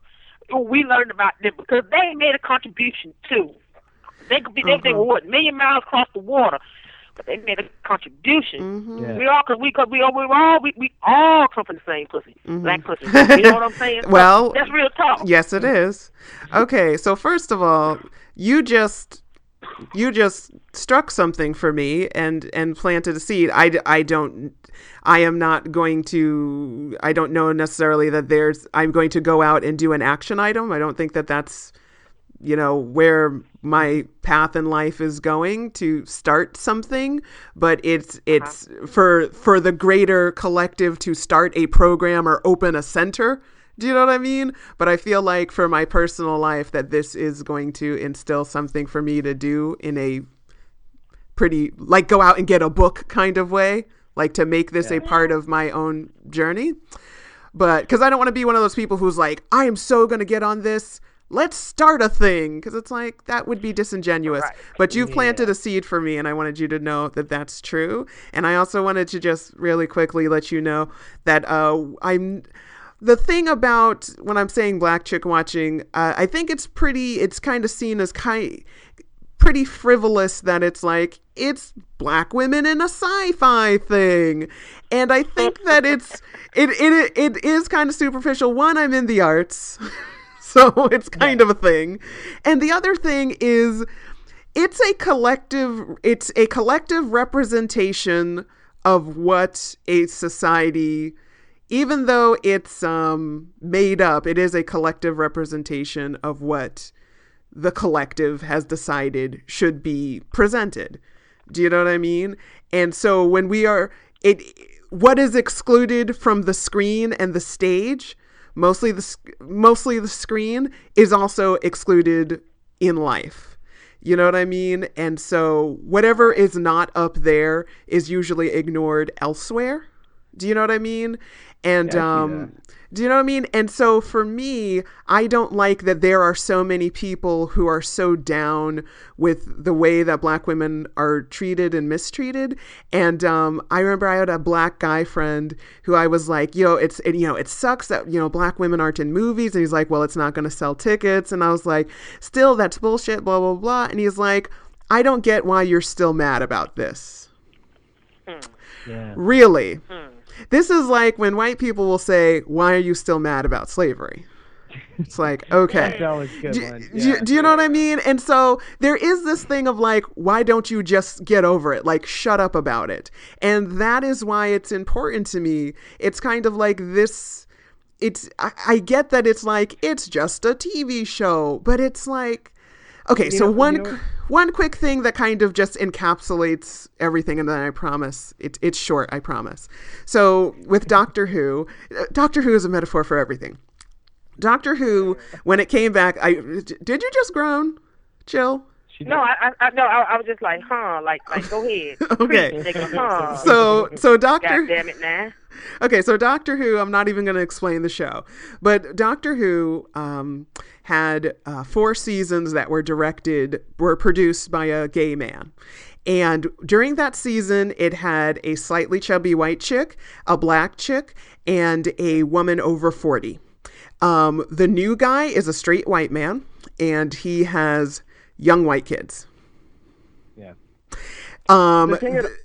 We learned about them because they made a contribution too. They would. $1,000,000 across the water. But they made a contribution. Mm-hmm. Yeah. We all come from the same pussy, mm-hmm. black pussy. You know what I'm saying? Well, that's real talk. Yes, it is. Okay, so first of all, you just struck something for me and planted a seed. I'm going to go out and do an action item. I don't think that that's, where my path in life is going to start something, but it's for the greater collective to start a program or open a center. Do you know what I mean? But I feel like for my personal life that this is going to instill something for me to do in a pretty, like, go out and get a book kind of way, like to make this a part of my own journey. But because I don't want to be one of those people who's like, I am so going to get on this. Let's start a thing, because it's like that would be disingenuous. Right. But you planted a seed for me, and I wanted you to know that that's true. And I also wanted to just really quickly let you know that the thing about when I'm saying black chick watching, I think it's kind of seen as pretty frivolous, that it's like it's black women in a sci-fi thing, and I think that it is kind of superficial. One, I'm in the arts. So it's kind of a thing. And the other thing is it's a collective representation of what a society, even though it's made up, it is a collective representation of what the collective has decided should be presented. Do you know what I mean? And so when what is excluded from the screen and the stage, mostly the screen, is also excluded in life. You know what I mean? And so whatever is not up there is usually ignored elsewhere. Do you know what I mean? And do you know what I mean? And so for me, I don't like that there are so many people who are so down with the way that black women are treated and mistreated. And I remember I had a black guy friend who I was like, it sucks that, black women aren't in movies. And he's like, well, it's not going to sell tickets. And I was like, still, that's bullshit, blah, blah, blah. And he's like, I don't get why you're still mad about this. Yeah. Really? This is like when white people will say, why are you still mad about slavery? It's like, okay. Do you know what I mean? And so there is this thing of like, why don't you just get over it? Like, shut up about it. And that is why it's important to me. It's kind of like this. I get that it's like, it's just a TV show, but it's like, okay, one quick thing that kind of just encapsulates everything, and then I promise it's short, I promise. So with Doctor Who is a metaphor for everything. Doctor Who, when it came back, did you just groan, Jill? No, I was just like, huh, like go ahead. Okay. So Doctor, God damn it, man. Okay, so Doctor Who, I'm not even going to explain the show, but Doctor Who had 4 seasons that were produced by a gay man. And during that season, it had a slightly chubby white chick, a black chick, and a woman over 40. The new guy is a straight white man, and he has young white kids. Yeah.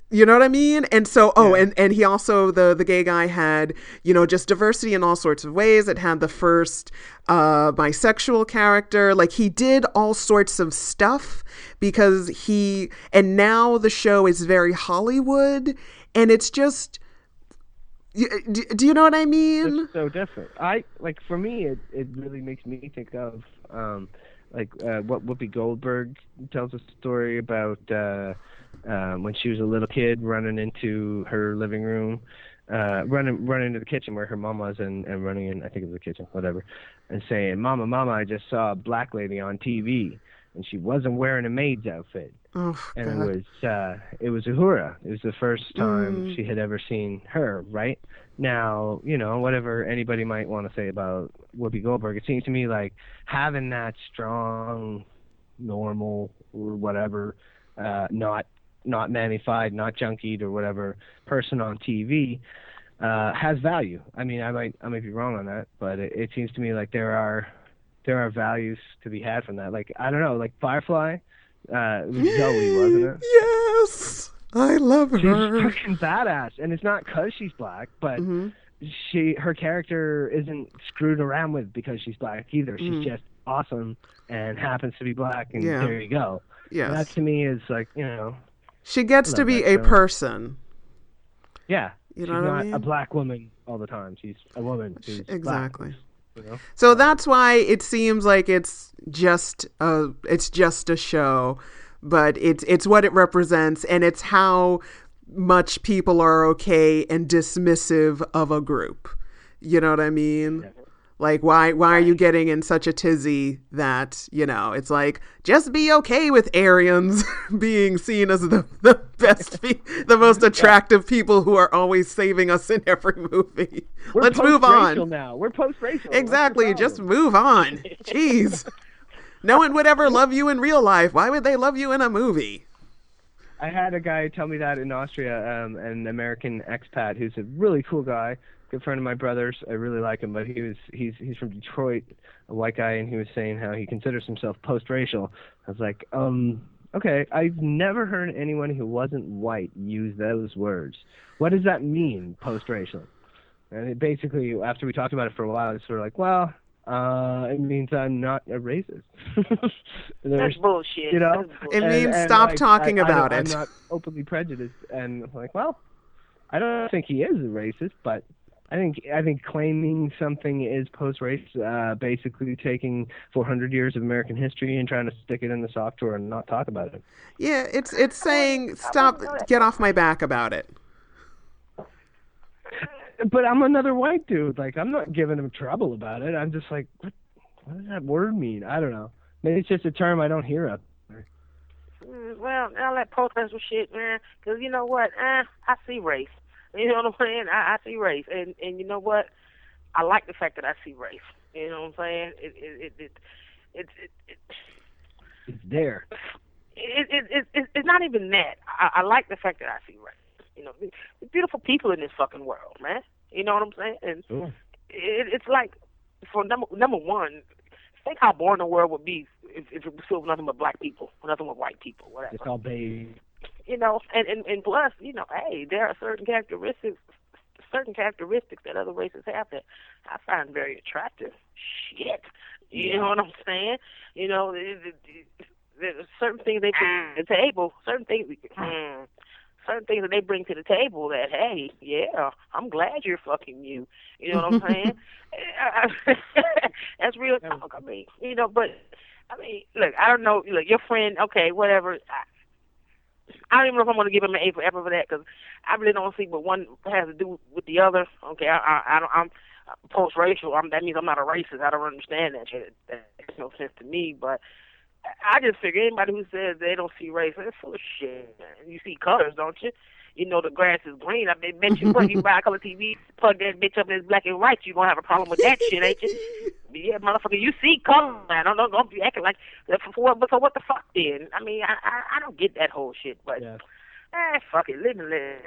You know what I mean? And so, and he also, the gay guy had, just diversity in all sorts of ways. It had the first bisexual character. Like, he did all sorts of stuff because and now the show is very Hollywood, and it's just, do you know what I mean? It's so different. For me, it really makes me think of, what Whoopi Goldberg tells a story about when she was a little kid running into her living room, running into the kitchen where her mom was, and running in, I think it was the kitchen, whatever, and saying, Mama, I just saw a black lady on TV, and she wasn't wearing a maid's outfit. Oh, and it was Uhura. It was the first time she had ever seen her, right? Now, whatever anybody might want to say about Whoopi Goldberg, it seems to me like having that strong, normal, or whatever, not mammified, not junkied, or whatever person on TV has value. I mean, I might be wrong on that, but it seems to me like there are values to be had from that. Like, I don't know, like Firefly It was Zoe, wasn't it? Yes! I love her. She's freaking badass, and it's not because she's black, but her character isn't screwed around with because she's black either. She's just awesome and happens to be black, and there you go. Yes. And that to me is like, you know... She gets to be a person. Yeah. You know what I mean? She's not a black woman all the time. She's a woman. She's exactly. Black. You know? So that's why it seems like it's just a show, but it's what it represents, and it's how much people are okay and dismissive of a group. You know what I mean? Yeah. Like, why are you getting in such a tizzy that, you know, it's like, just be okay with Aryans being seen as the best, the most attractive people who are always saving us in every movie. Let's move on. Now. We're post-racial. Exactly. Just move on. Jeez. No one would ever love you in real life. Why would they love you in a movie? I had a guy tell me that in Austria, an American expat who's a really cool guy. Good friend of my brother's, I really like him, but he's from Detroit, a white guy, and he was saying how he considers himself post-racial. I was like, okay, I've never heard anyone who wasn't white use those words. What does that mean, post-racial? And it basically, after we talked about it for a while, it's sort of like, well, it means I'm not a racist. That's bullshit. You know, that's bullshit. It means stop talking about it. I'm not openly prejudiced, and I'm like, well, I don't think he is a racist, but. I think claiming something is post-race, basically taking 400 years of American history and trying to stick it in the software and not talk about it. Yeah, it's saying stop, get off my back about it. But I'm another white dude. Like, I'm not giving him trouble about it. I'm just like, what does that word mean? I don't know. Maybe it's just a term I don't hear up. Well, all that post-racial shit, man. Because you know what? I see race. You know what I'm saying? I see race, and you know what? I like the fact that I see race. You know what I'm saying? It's there. It's not even that. I like the fact that I see race. You know, there's beautiful people in this fucking world, man. You know what I'm saying? And it's like, for number one, think how boring the world would be if it was nothing but black people, nothing but white people, whatever. It's all baby. You know, and plus, you know, hey, there are certain characteristics that other races have that I find very attractive. Shit, you know what I'm saying? You know, there's certain things they bring to the table. Certain things that they bring to the table that, hey, yeah, I'm glad you're fucking you. You know what I'm saying? That's real talk. I mean, you know, but I mean, look, I don't know. Look, your friend, okay, whatever. I don't even know if I'm going to give him an A for ever for that, because I really don't see what one has to do with the other. Okay, I'm post-racial. That means I'm not a racist. I don't understand that shit. That makes no sense to me. But I just figure anybody who says they don't see race, that's full of shit. You see colors, don't you? You know the grass is green. I bet you what, you buy a color TV, plug that bitch up and it's black and white, you gonna have a problem with that shit, ain't you? Yeah, motherfucker, you see color, man. Don't be acting like so what the fuck then? I mean, I don't get that whole shit, but fuck it, live and let.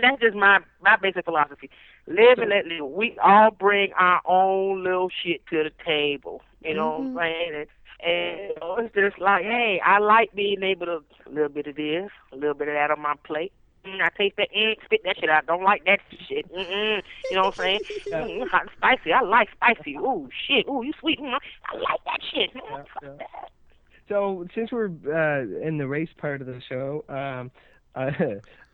That's just my basic philosophy. Live and let live. We all bring our own little shit to the table. You know what I'm saying? And it's just like, hey, I like being able to a little bit of this, a little bit of that on my plate. I taste that egg, spit that shit out. I don't like that shit. You know what I'm saying? Hot and spicy. I like spicy. Ooh, shit. Ooh, you sweet. I like that shit. Fuck that. So since we're in the race part of the show, I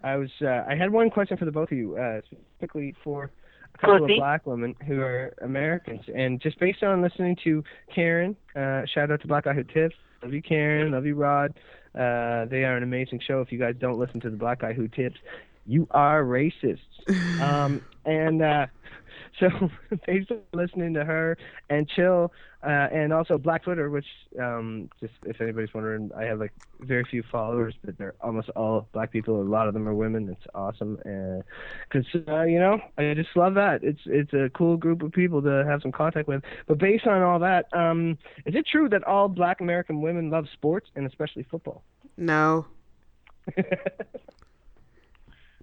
had one question for the both of you, specifically for a couple of black women who are Americans. And just based on listening to Karen, shout out to Black Guy Who Tips. Love you, Karen. Love you, Rod. They are an amazing show. If you guys don't listen to the Black Guy Who Tips, you are racists. So based on listening to her and Chill, and also Black Twitter, which just if anybody's wondering, I have like very few followers, but they're almost all black people. A lot of them are women. It's awesome, and because you know, I just love that. It's a cool group of people to have some contact with. But based on all that, is it true that all black American women love sports and especially football? No.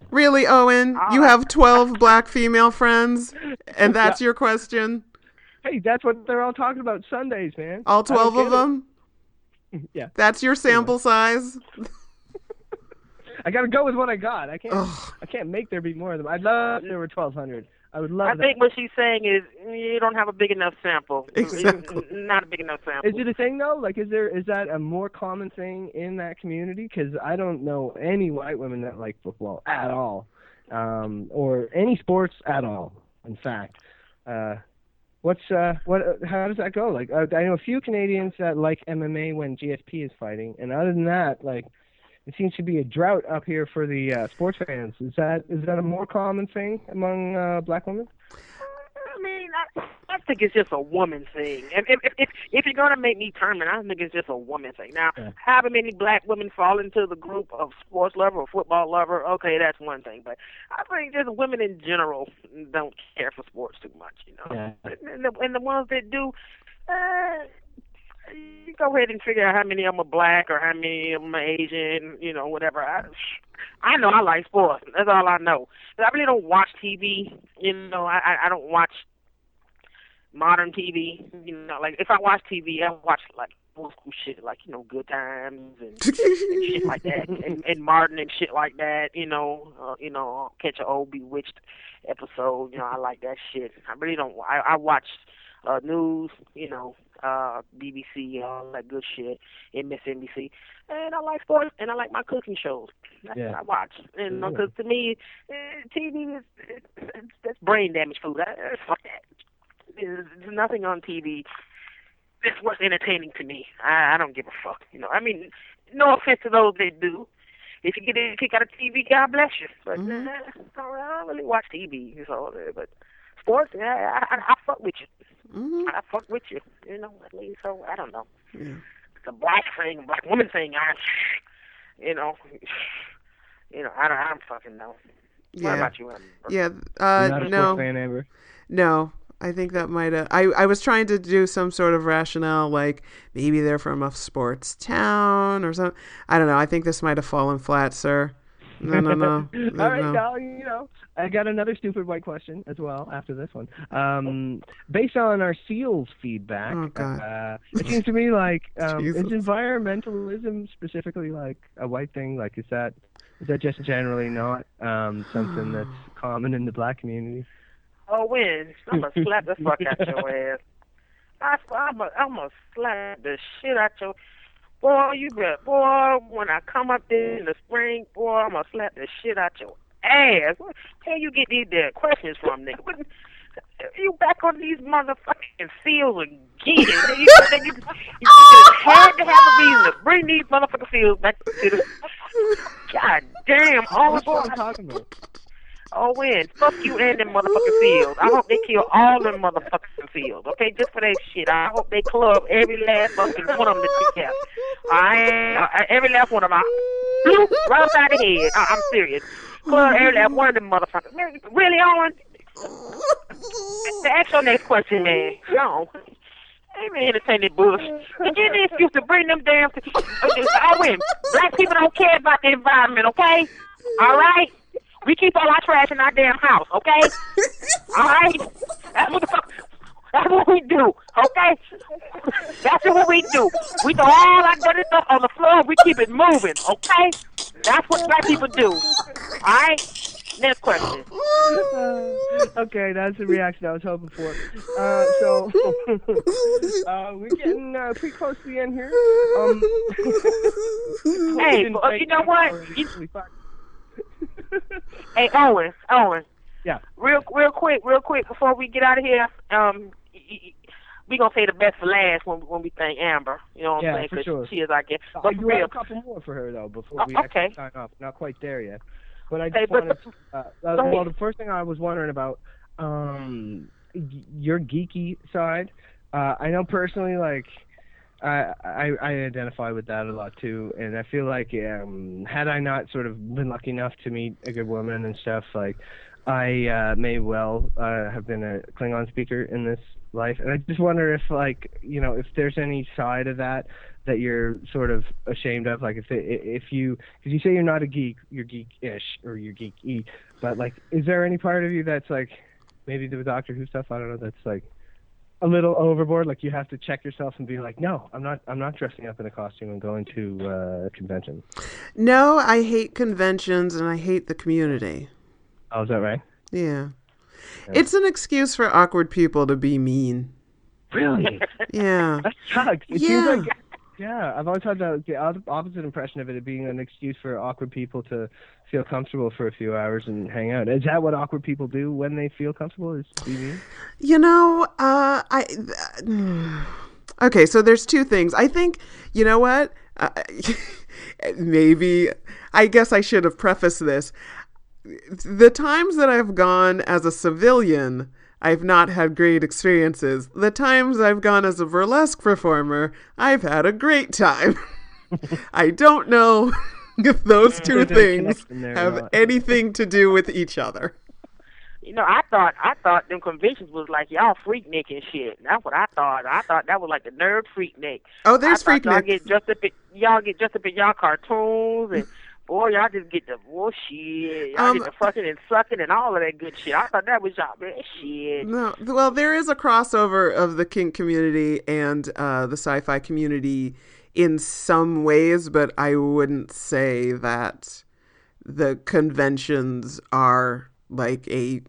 Really, Owen? You have 12 black female friends, and that's your question? Hey, that's what they're all talking about Sundays, man. All 12 of them? Yeah. That's your sample size? I gotta go with what I got. I can't. Ugh. I can't make there be more of them. I'd love if there were 1,200. I would love. I think what she's saying is you don't have a big enough sample. Exactly. Not a big enough sample. Is it a thing though? Like, is that a more common thing in that community? Because I don't know any white women that like football at all, or any sports at all. In fact, how does that go? Like, I know a few Canadians that like MMA when GSP is fighting, and other than that, like. It seems to be a drought up here for the sports fans. Is that a more common thing among black women? I mean, I think it's just a woman thing. If you're going to make me term it, I think it's just a woman thing. Now, However many black women fall into the group of sports lover or football lover, okay, that's one thing. But I think just women in general don't care for sports too much, you know. Yeah. And the ones that do... you go ahead and figure out how many of them are black or how many of them are Asian, you know, whatever. I know I like sports. That's all I know. I really don't watch TV. You know, I don't watch modern TV. You know, like if I watch TV, I watch like old school shit, like, you know, Good Times and shit like that, and Martin and shit like that. You know, catch an old Bewitched episode. You know, I like that shit. I really don't. I watch news. You know. BBC, all that good shit, MSNBC, and I like sports, and I like my cooking shows. That's what I watch, and because to me, TV is brain damage food. Fuck that. There's nothing on TV that's what's entertaining to me. I don't give a fuck, you know. I mean, no offense to those that do. If you get a kick out of TV, God bless you. But I don't really watch TV, so. But sports, I fuck with you. Mm-hmm. I fuck with you, you know. At least, so I don't know. Yeah. It's a black thing, black woman thing. You know, I don't fucking know. Yeah. What about you, Amber? Yeah, you're not a sports fan, Amber. No, I think that might have. I was trying to do some sort of rationale, like maybe they're from a sports town or something. I don't know. I think this might have fallen flat, sir. No. All right, now, you know, I got another stupid white question as well after this one. Based on our SEALs feedback, it seems to me like is environmentalism specifically like a white thing? Like, is that just generally not something that's common in the black community? Oh, Wiz, I'm gonna slap the fuck out your ass. I'm gonna slap the shit out your. Boy, you bet. Boy, when I come up there in the spring, boy, I'm going to slap the shit out your ass. Where you get these damn questions from, nigga? What, you back on these motherfucking SEALs again. You just had to have a reason to bring these motherfucking SEALs back to the... God damn. That's what I'm talking about. Oh, man, fuck you and them motherfucking SEALs. I hope they kill all them motherfucking SEALs, okay? Just for that shit. I hope they club every last fucking one of them that they have. Every last one of them. Right outside the head. I'm serious. Club every last one of them motherfuckers. Really, Owen? Ask your next question, man. No. I ain't entertaining bullshit. And then they excuse to bring them damn... I win. Black people don't care about the environment, okay? All right? We keep all our trash in our damn house, okay? All right? That's what we do, okay? That's what we do. We throw all our dirty stuff on the floor. We keep it moving, okay? That's what black people do. All right? Next question. Okay, that's the reaction I was hoping for. We're getting pretty close to the end here. Hey, well, you know what? Hey, Owen. Yeah. Real quick, before we get out of here, we gonna say the best for last when we thank Amber. You know what I'm saying? For sure. She is our guest. But I do have a couple more for her though before we actually sign off. Not quite there yet. But I just well, the first thing I was wondering about your geeky side. I know personally, like. I identify with that a lot too, and I feel like had I not sort of been lucky enough to meet a good woman and stuff, like I may well have been a Klingon speaker in this life, and I just wonder if, like, you know, if there's any side of that you're sort of ashamed of, like if you say you're not a geek, you're geek-ish or you're geek-y, but like, is there any part of you that's like maybe the Doctor Who stuff? I don't know. That's like a little overboard. Like, you have to check yourself and be like, no, I'm not dressing up in a costume and going to a convention. No, I hate conventions and I hate the community. Oh, is that right? Yeah. It's an excuse for awkward people to be mean. Really? Yeah. That sucks. It seems like, yeah, I've always had the opposite impression of it being an excuse for awkward people to feel comfortable for a few hours and hang out. Is that what awkward people do when they feel comfortable? Is be mean? You know, okay, so there's two things. I think, you know what? Maybe, I guess I should have prefaced this. The times that I've gone as a civilian, I've not had great experiences. The times I've gone as a burlesque performer, I've had a great time. I don't know if those two things have anything to do with each other. You know, I thought them conventions was like y'all freaknik and shit. That's what I thought. I thought that was like the nerd freaknik. Oh, there's freaknik. Y'all get dressed up in y'all cartoons and. Boy, y'all just get the bullshit. Y'all get the fucking and sucking and all of that good shit. I thought that was y'all, man. Shit. No, well, there is a crossover of the kink community and the sci-fi community in some ways, but I wouldn't say that the conventions are like a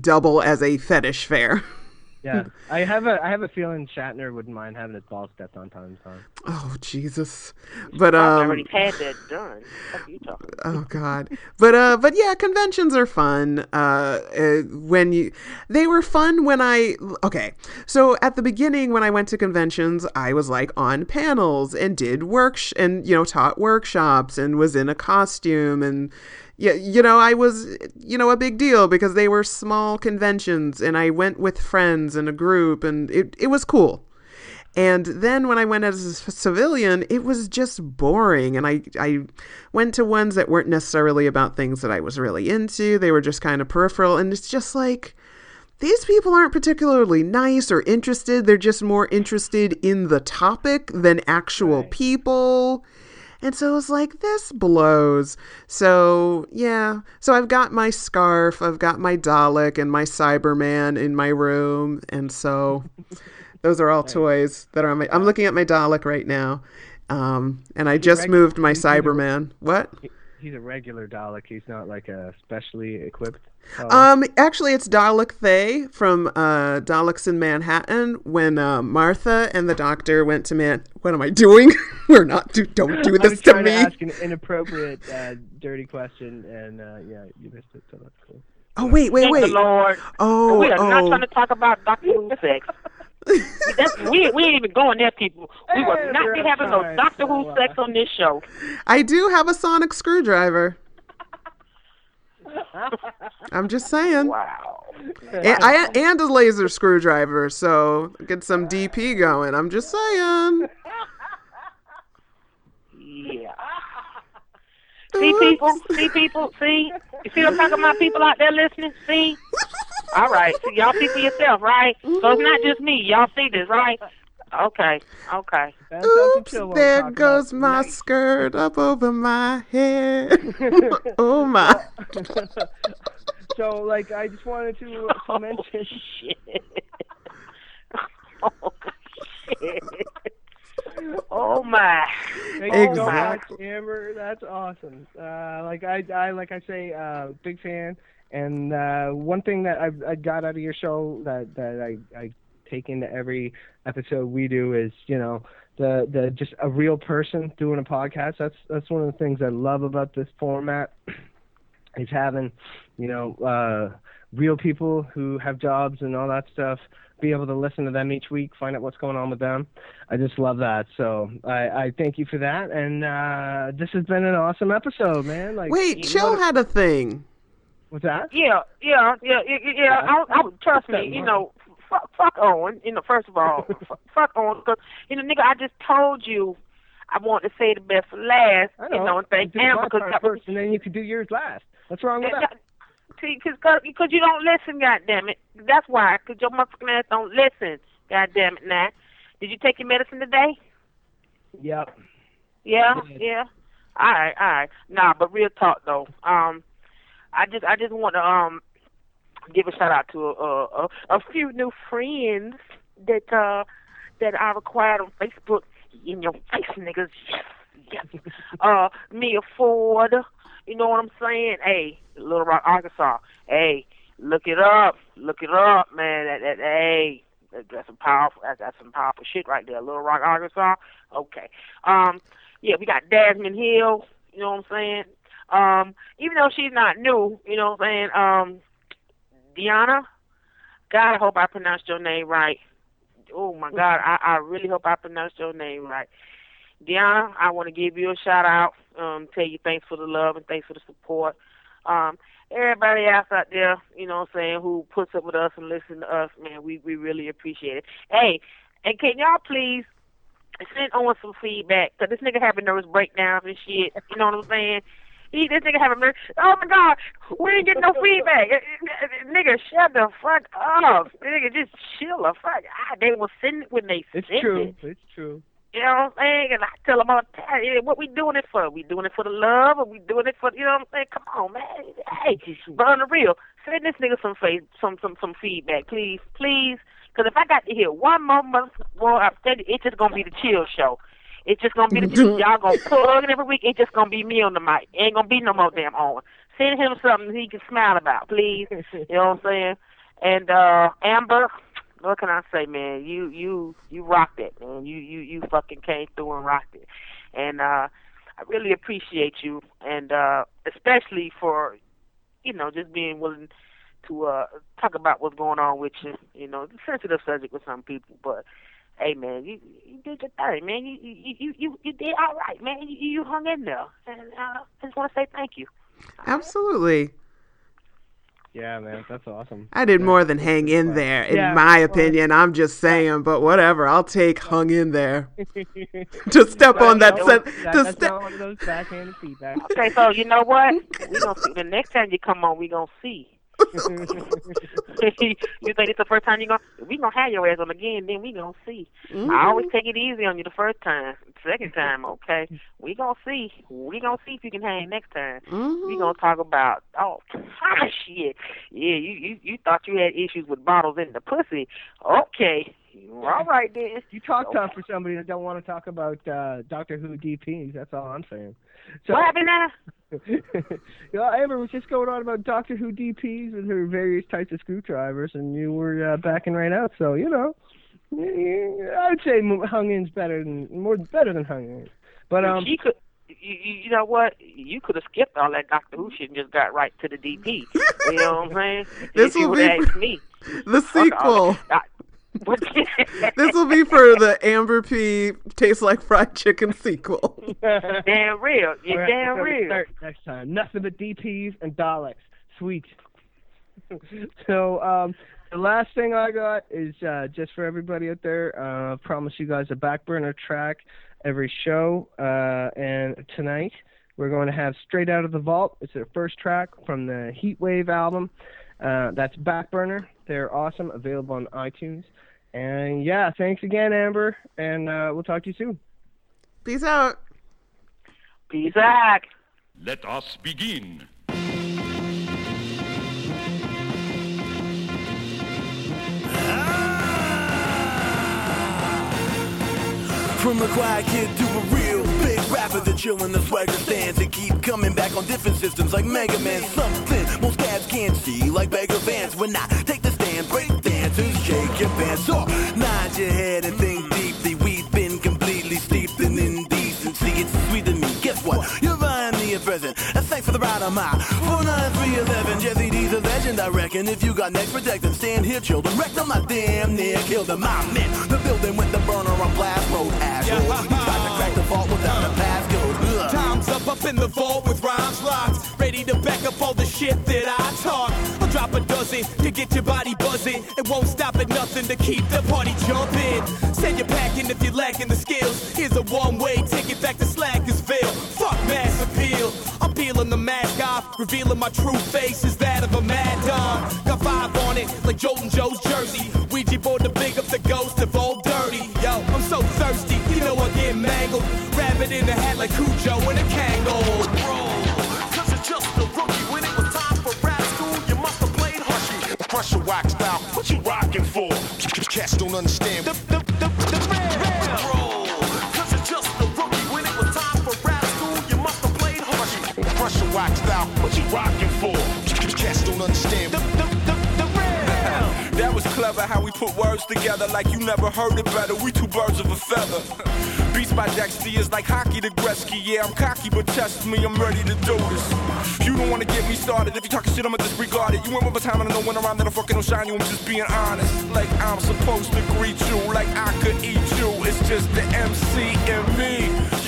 double as a fetish fair. Yeah, I have a feeling Shatner wouldn't mind having his balls stepped on time to time. Oh Jesus! But I already had that done. What are you talking about? Oh God! But yeah, conventions are fun. They were fun when I. Okay, so at the beginning when I went to conventions, I was like on panels and did taught workshops and was in a costume and. Yeah, you know, I was, you know, a big deal because they were small conventions and I went with friends in a group and it was cool. And then when I went as a civilian, it was just boring. And I went to ones that weren't necessarily about things that I was really into. They were just kind of peripheral. And it's just like, these people aren't particularly nice or interested. They're just more interested in the topic than actual people. And so it was like, this blows. So, yeah. So I've got my scarf. I've got my Dalek and my Cyberman in my room. And so those are all toys that are on my... I'm looking at my Dalek right now. And I just moved my Cyberman. What? He's a regular Dalek. He's not like a specially equipped... Actually, it's Dalek Thay from Daleks in Manhattan when Martha and the doctor went to what am I doing? We're not... Don't do this to me. I was trying to ask an inappropriate, dirty question, and yeah, you missed it, so that's cool. Oh, wait. Thank the Lord. Oh, we are not trying to talk about Doctor Who sex. That's weird. We ain't even going there, people. We will not be having no Doctor Who sex on this show. I do have a sonic screwdriver. I'm just saying. Wow. And a laser screwdriver, so get some DP going. I'm just saying. Yeah. See people. You see what I'm talking about? People out there listening. See. All right. So y'all see for yourself, right? So it's not just me. Y'all see this, right? Okay. Oops, there goes my skirt up over my head. Oh, my. So, like, I just wanted to mention... Oh, shit. Oh, my. Thank you so much, Amber. That's awesome. Like I say, big fan. And one thing that I got out of your show that I take into every episode we do is, you know, the just a real person doing a podcast. That's one of the things I love about this format is having, you know, real people who have jobs and all that stuff, be able to listen to them each week, find out what's going on with them. I just love that. So I thank you for that. And this has been an awesome episode, man. Like, wait, Chill had a thing. What's that? Yeah. I trust me, you know. Fuck Owen, you know, first of all, fuck Owen, because, you know, nigga, I just told you I want to say the best for last, you know, and thank Amber. First, and then you can do yours last. What's wrong with that? See, because you don't listen, goddammit. That's why, because your motherfucking ass don't listen, goddammit, now. Did you take your medicine today? Yep. Yeah? All right. Nah, but real talk, though. I just want to give a shout out to a few new friends that I required on Facebook. In your face, niggas. Yes. Mia Ford. You know what I'm saying? Hey, Little Rock, Arkansas. Hey, look it up. Look it up, man. Hey, that's some powerful shit right there. Little Rock, Arkansas. Okay. Yeah, we got Desmond Hill. You know what I'm saying? Even though she's not new, you know what I'm saying? Deanna, God, I hope I pronounced your name right. Oh, my God, I really hope I pronounced your name right. Deanna, I want to give you a shout-out, tell you thanks for the love and thanks for the support. Everybody else out there, you know what I'm saying, who puts up with us and listens to us, man, we really appreciate it. Hey, and can y'all please send on some feedback? Because this nigga having nervous breakdowns and shit, you know what I'm saying? This nigga having nervous, oh, my God, we didn't get no feedback. Nigga, shut the fuck up. Nigga, just chill the fuck out. They will send it when they send it. It's true. It's true. You know what I'm saying? And I tell them all the time, what we doing it for? We doing it for the love, or we doing it for, you know what I'm saying? Come on, man. Hey, but on the real, send this nigga some feedback, please, please. Because if I got to hear one more motherfucking word upstanding, it's just going to be the chill show. It's just going to be the chill. Y'all going to plug it every week. It's just going to be me on the mic. It ain't going to be no more damn on. Send him something he can smile about, please. You know what I'm saying? And Amber, what can I say, man? You rocked it, man. You fucking came through and rocked it. And I really appreciate you, and especially for, you know, just being willing to talk about what's going on with you. You know, it's a sensitive subject with some people, but hey, man, you did your thing, man. You did all right, man. You hung in there, and I just want to say thank you. Absolutely. Yeah, man, that's awesome. I did more than hang in there, in my opinion. I'm just saying, but whatever. I'll take hung in there. To step on that. Not one of those backhanded feedback. Okay, so you know what? We gonna see. The next time you come on, we gonna see. You think it's the first time you gonna? We gonna have your ass on again, then we gonna see. Mm-hmm. I always take it easy on you the first time. Second time, okay? We gonna see. We gonna see if you can hang next time. Mm-hmm. We gonna talk about shit. Yeah, you thought you had issues with bottles in the pussy. Okay, all right then. You talk tough for somebody that don't want to talk about Doctor Who DPs. That's all I'm saying. So, what happened now? Amber was just going on about Doctor Who DPs with her various types of screwdrivers, and you were backing right out. So you know, I would say hung-in's better than hung-in. But she could, you know what? You could have skipped all that Doctor Who shit and just got right to the DP. You know what I'm saying? This will be me. The sequel. This will be for the Amber P. Tastes Like Fried Chicken sequel. Damn real. You're damn real. Next time. Nothing but DPs and Daleks. Sweet. So the last thing I got is just for everybody out there, I promise you guys a Backburner track every show. And tonight we're going to have Straight Out of the Vault. It's their first track from the Heatwave album. That's Backburner. They're awesome, available on iTunes. And yeah, thanks again, Amber. And we'll talk to you soon. Peace out. Peace out. Let us begin. From the quiet kid to a real big rapper, the chill and the swagger stands and keep coming back on different systems like Mega Man. Something most cats can't see, like Beggar Vance. When I take the stand, break dancers, shake your pants off, nod your head and think deeply. We've been completely steeped in indecency. It's sweet to me. Guess what? You're buying me a present. That's thanks for the ride on my 49311. Jesse D's a legend, I reckon. If you got next, protect them. Stand here, children. Wreck them. I damn near killed them. My men, the building with the burner on blast mode. Asshole. Yeah, we tried to crack the vault without a passcode. Time's up in the vault with rhymes locked. Ready to back up all the shit that I talk. I'll drop a dozen to get your body buzzing. It won't stop at nothing to keep the party jumping. Send your packing if you're lacking the skills. Here's a one-way ticket back to Slackersville. Fuck mass appeal. I'm peeling the mask off, revealing my true face is that of a mad dog. Got five on it, like Joltin' Joe's jersey. Ouija board to big up the ghost of old dirty. Yo, I'm so thirsty, you know I get mangled. Rabbit in a hat like Cujo and a Kangol. Bro, cause you're just a rookie. When it was time for rap school, you must have played hushy. Pressure waxed out, what you rockin' for? cats don't understand the real. Cause you're just a rookie. When it was time for rap school, you must have played hard. Pressure rock style, what you rockin' for? Cats don't understand the real. That was clever how we put words together like you never heard it better. We two birds of a feather. Beats by Dexter is like hockey to Gretzky. Yeah, I'm cocky, but test me, I'm ready to do this. You don't want to get me started. If you talking shit, I'ma disregard it. You went over time, and I don't know when around that I fucking don't shine you. I'm just being honest. Like I'm supposed to greet you, like I could eat you. It's just the MC and me,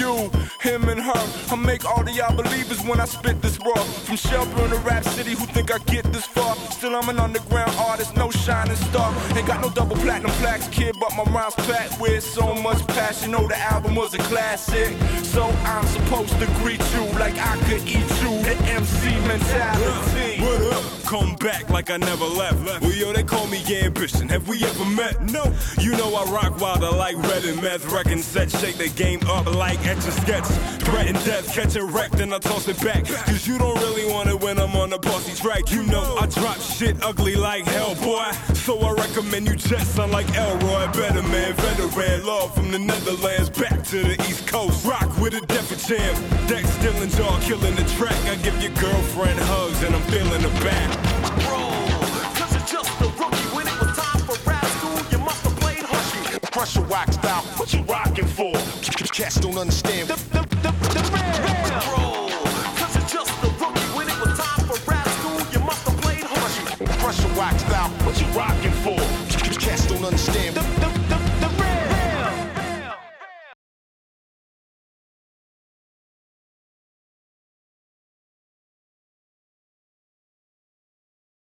you, him and her. I make all of y'all believers when I spit this raw. From Shelburne to Rap City, who think I get this far? Still, I'm an underground artist, no shining star. Ain't got no double platinum plaques, kid, but my rhymes packed with so much passion. You know the album was a classic, so I'm supposed to greet you like I could eat you. The MC mentality. What up? Come back like I never left. Well, yo, they call me Ambition. Have we ever met? No. You know I rock wilder like red and meth. Wrecking set, shake the game up like etch a sketch. Threaten death, catch it wrecked, and I toss it back. Cause you don't really want it when I'm on the bossy track. You know I drop shit ugly like hell, boy. So I recommend you check sound like Elroy. Better man, veteran, love from the Netherlands. Back to the East Coast, rock with a deafer jam. Dex still and jaw killing the track. I give your girlfriend hugs and I'm feeling the back. Bro, cause you're just a rookie. When it was time for rap school, you must have played hushy. Pressure rock style, what you rockin' for? Cats don't understand the real. Bro, cause you're just a rookie. When it was time for rap school, you must have played hushy. Pressure rock style, what you rockin' for? Cats don't understand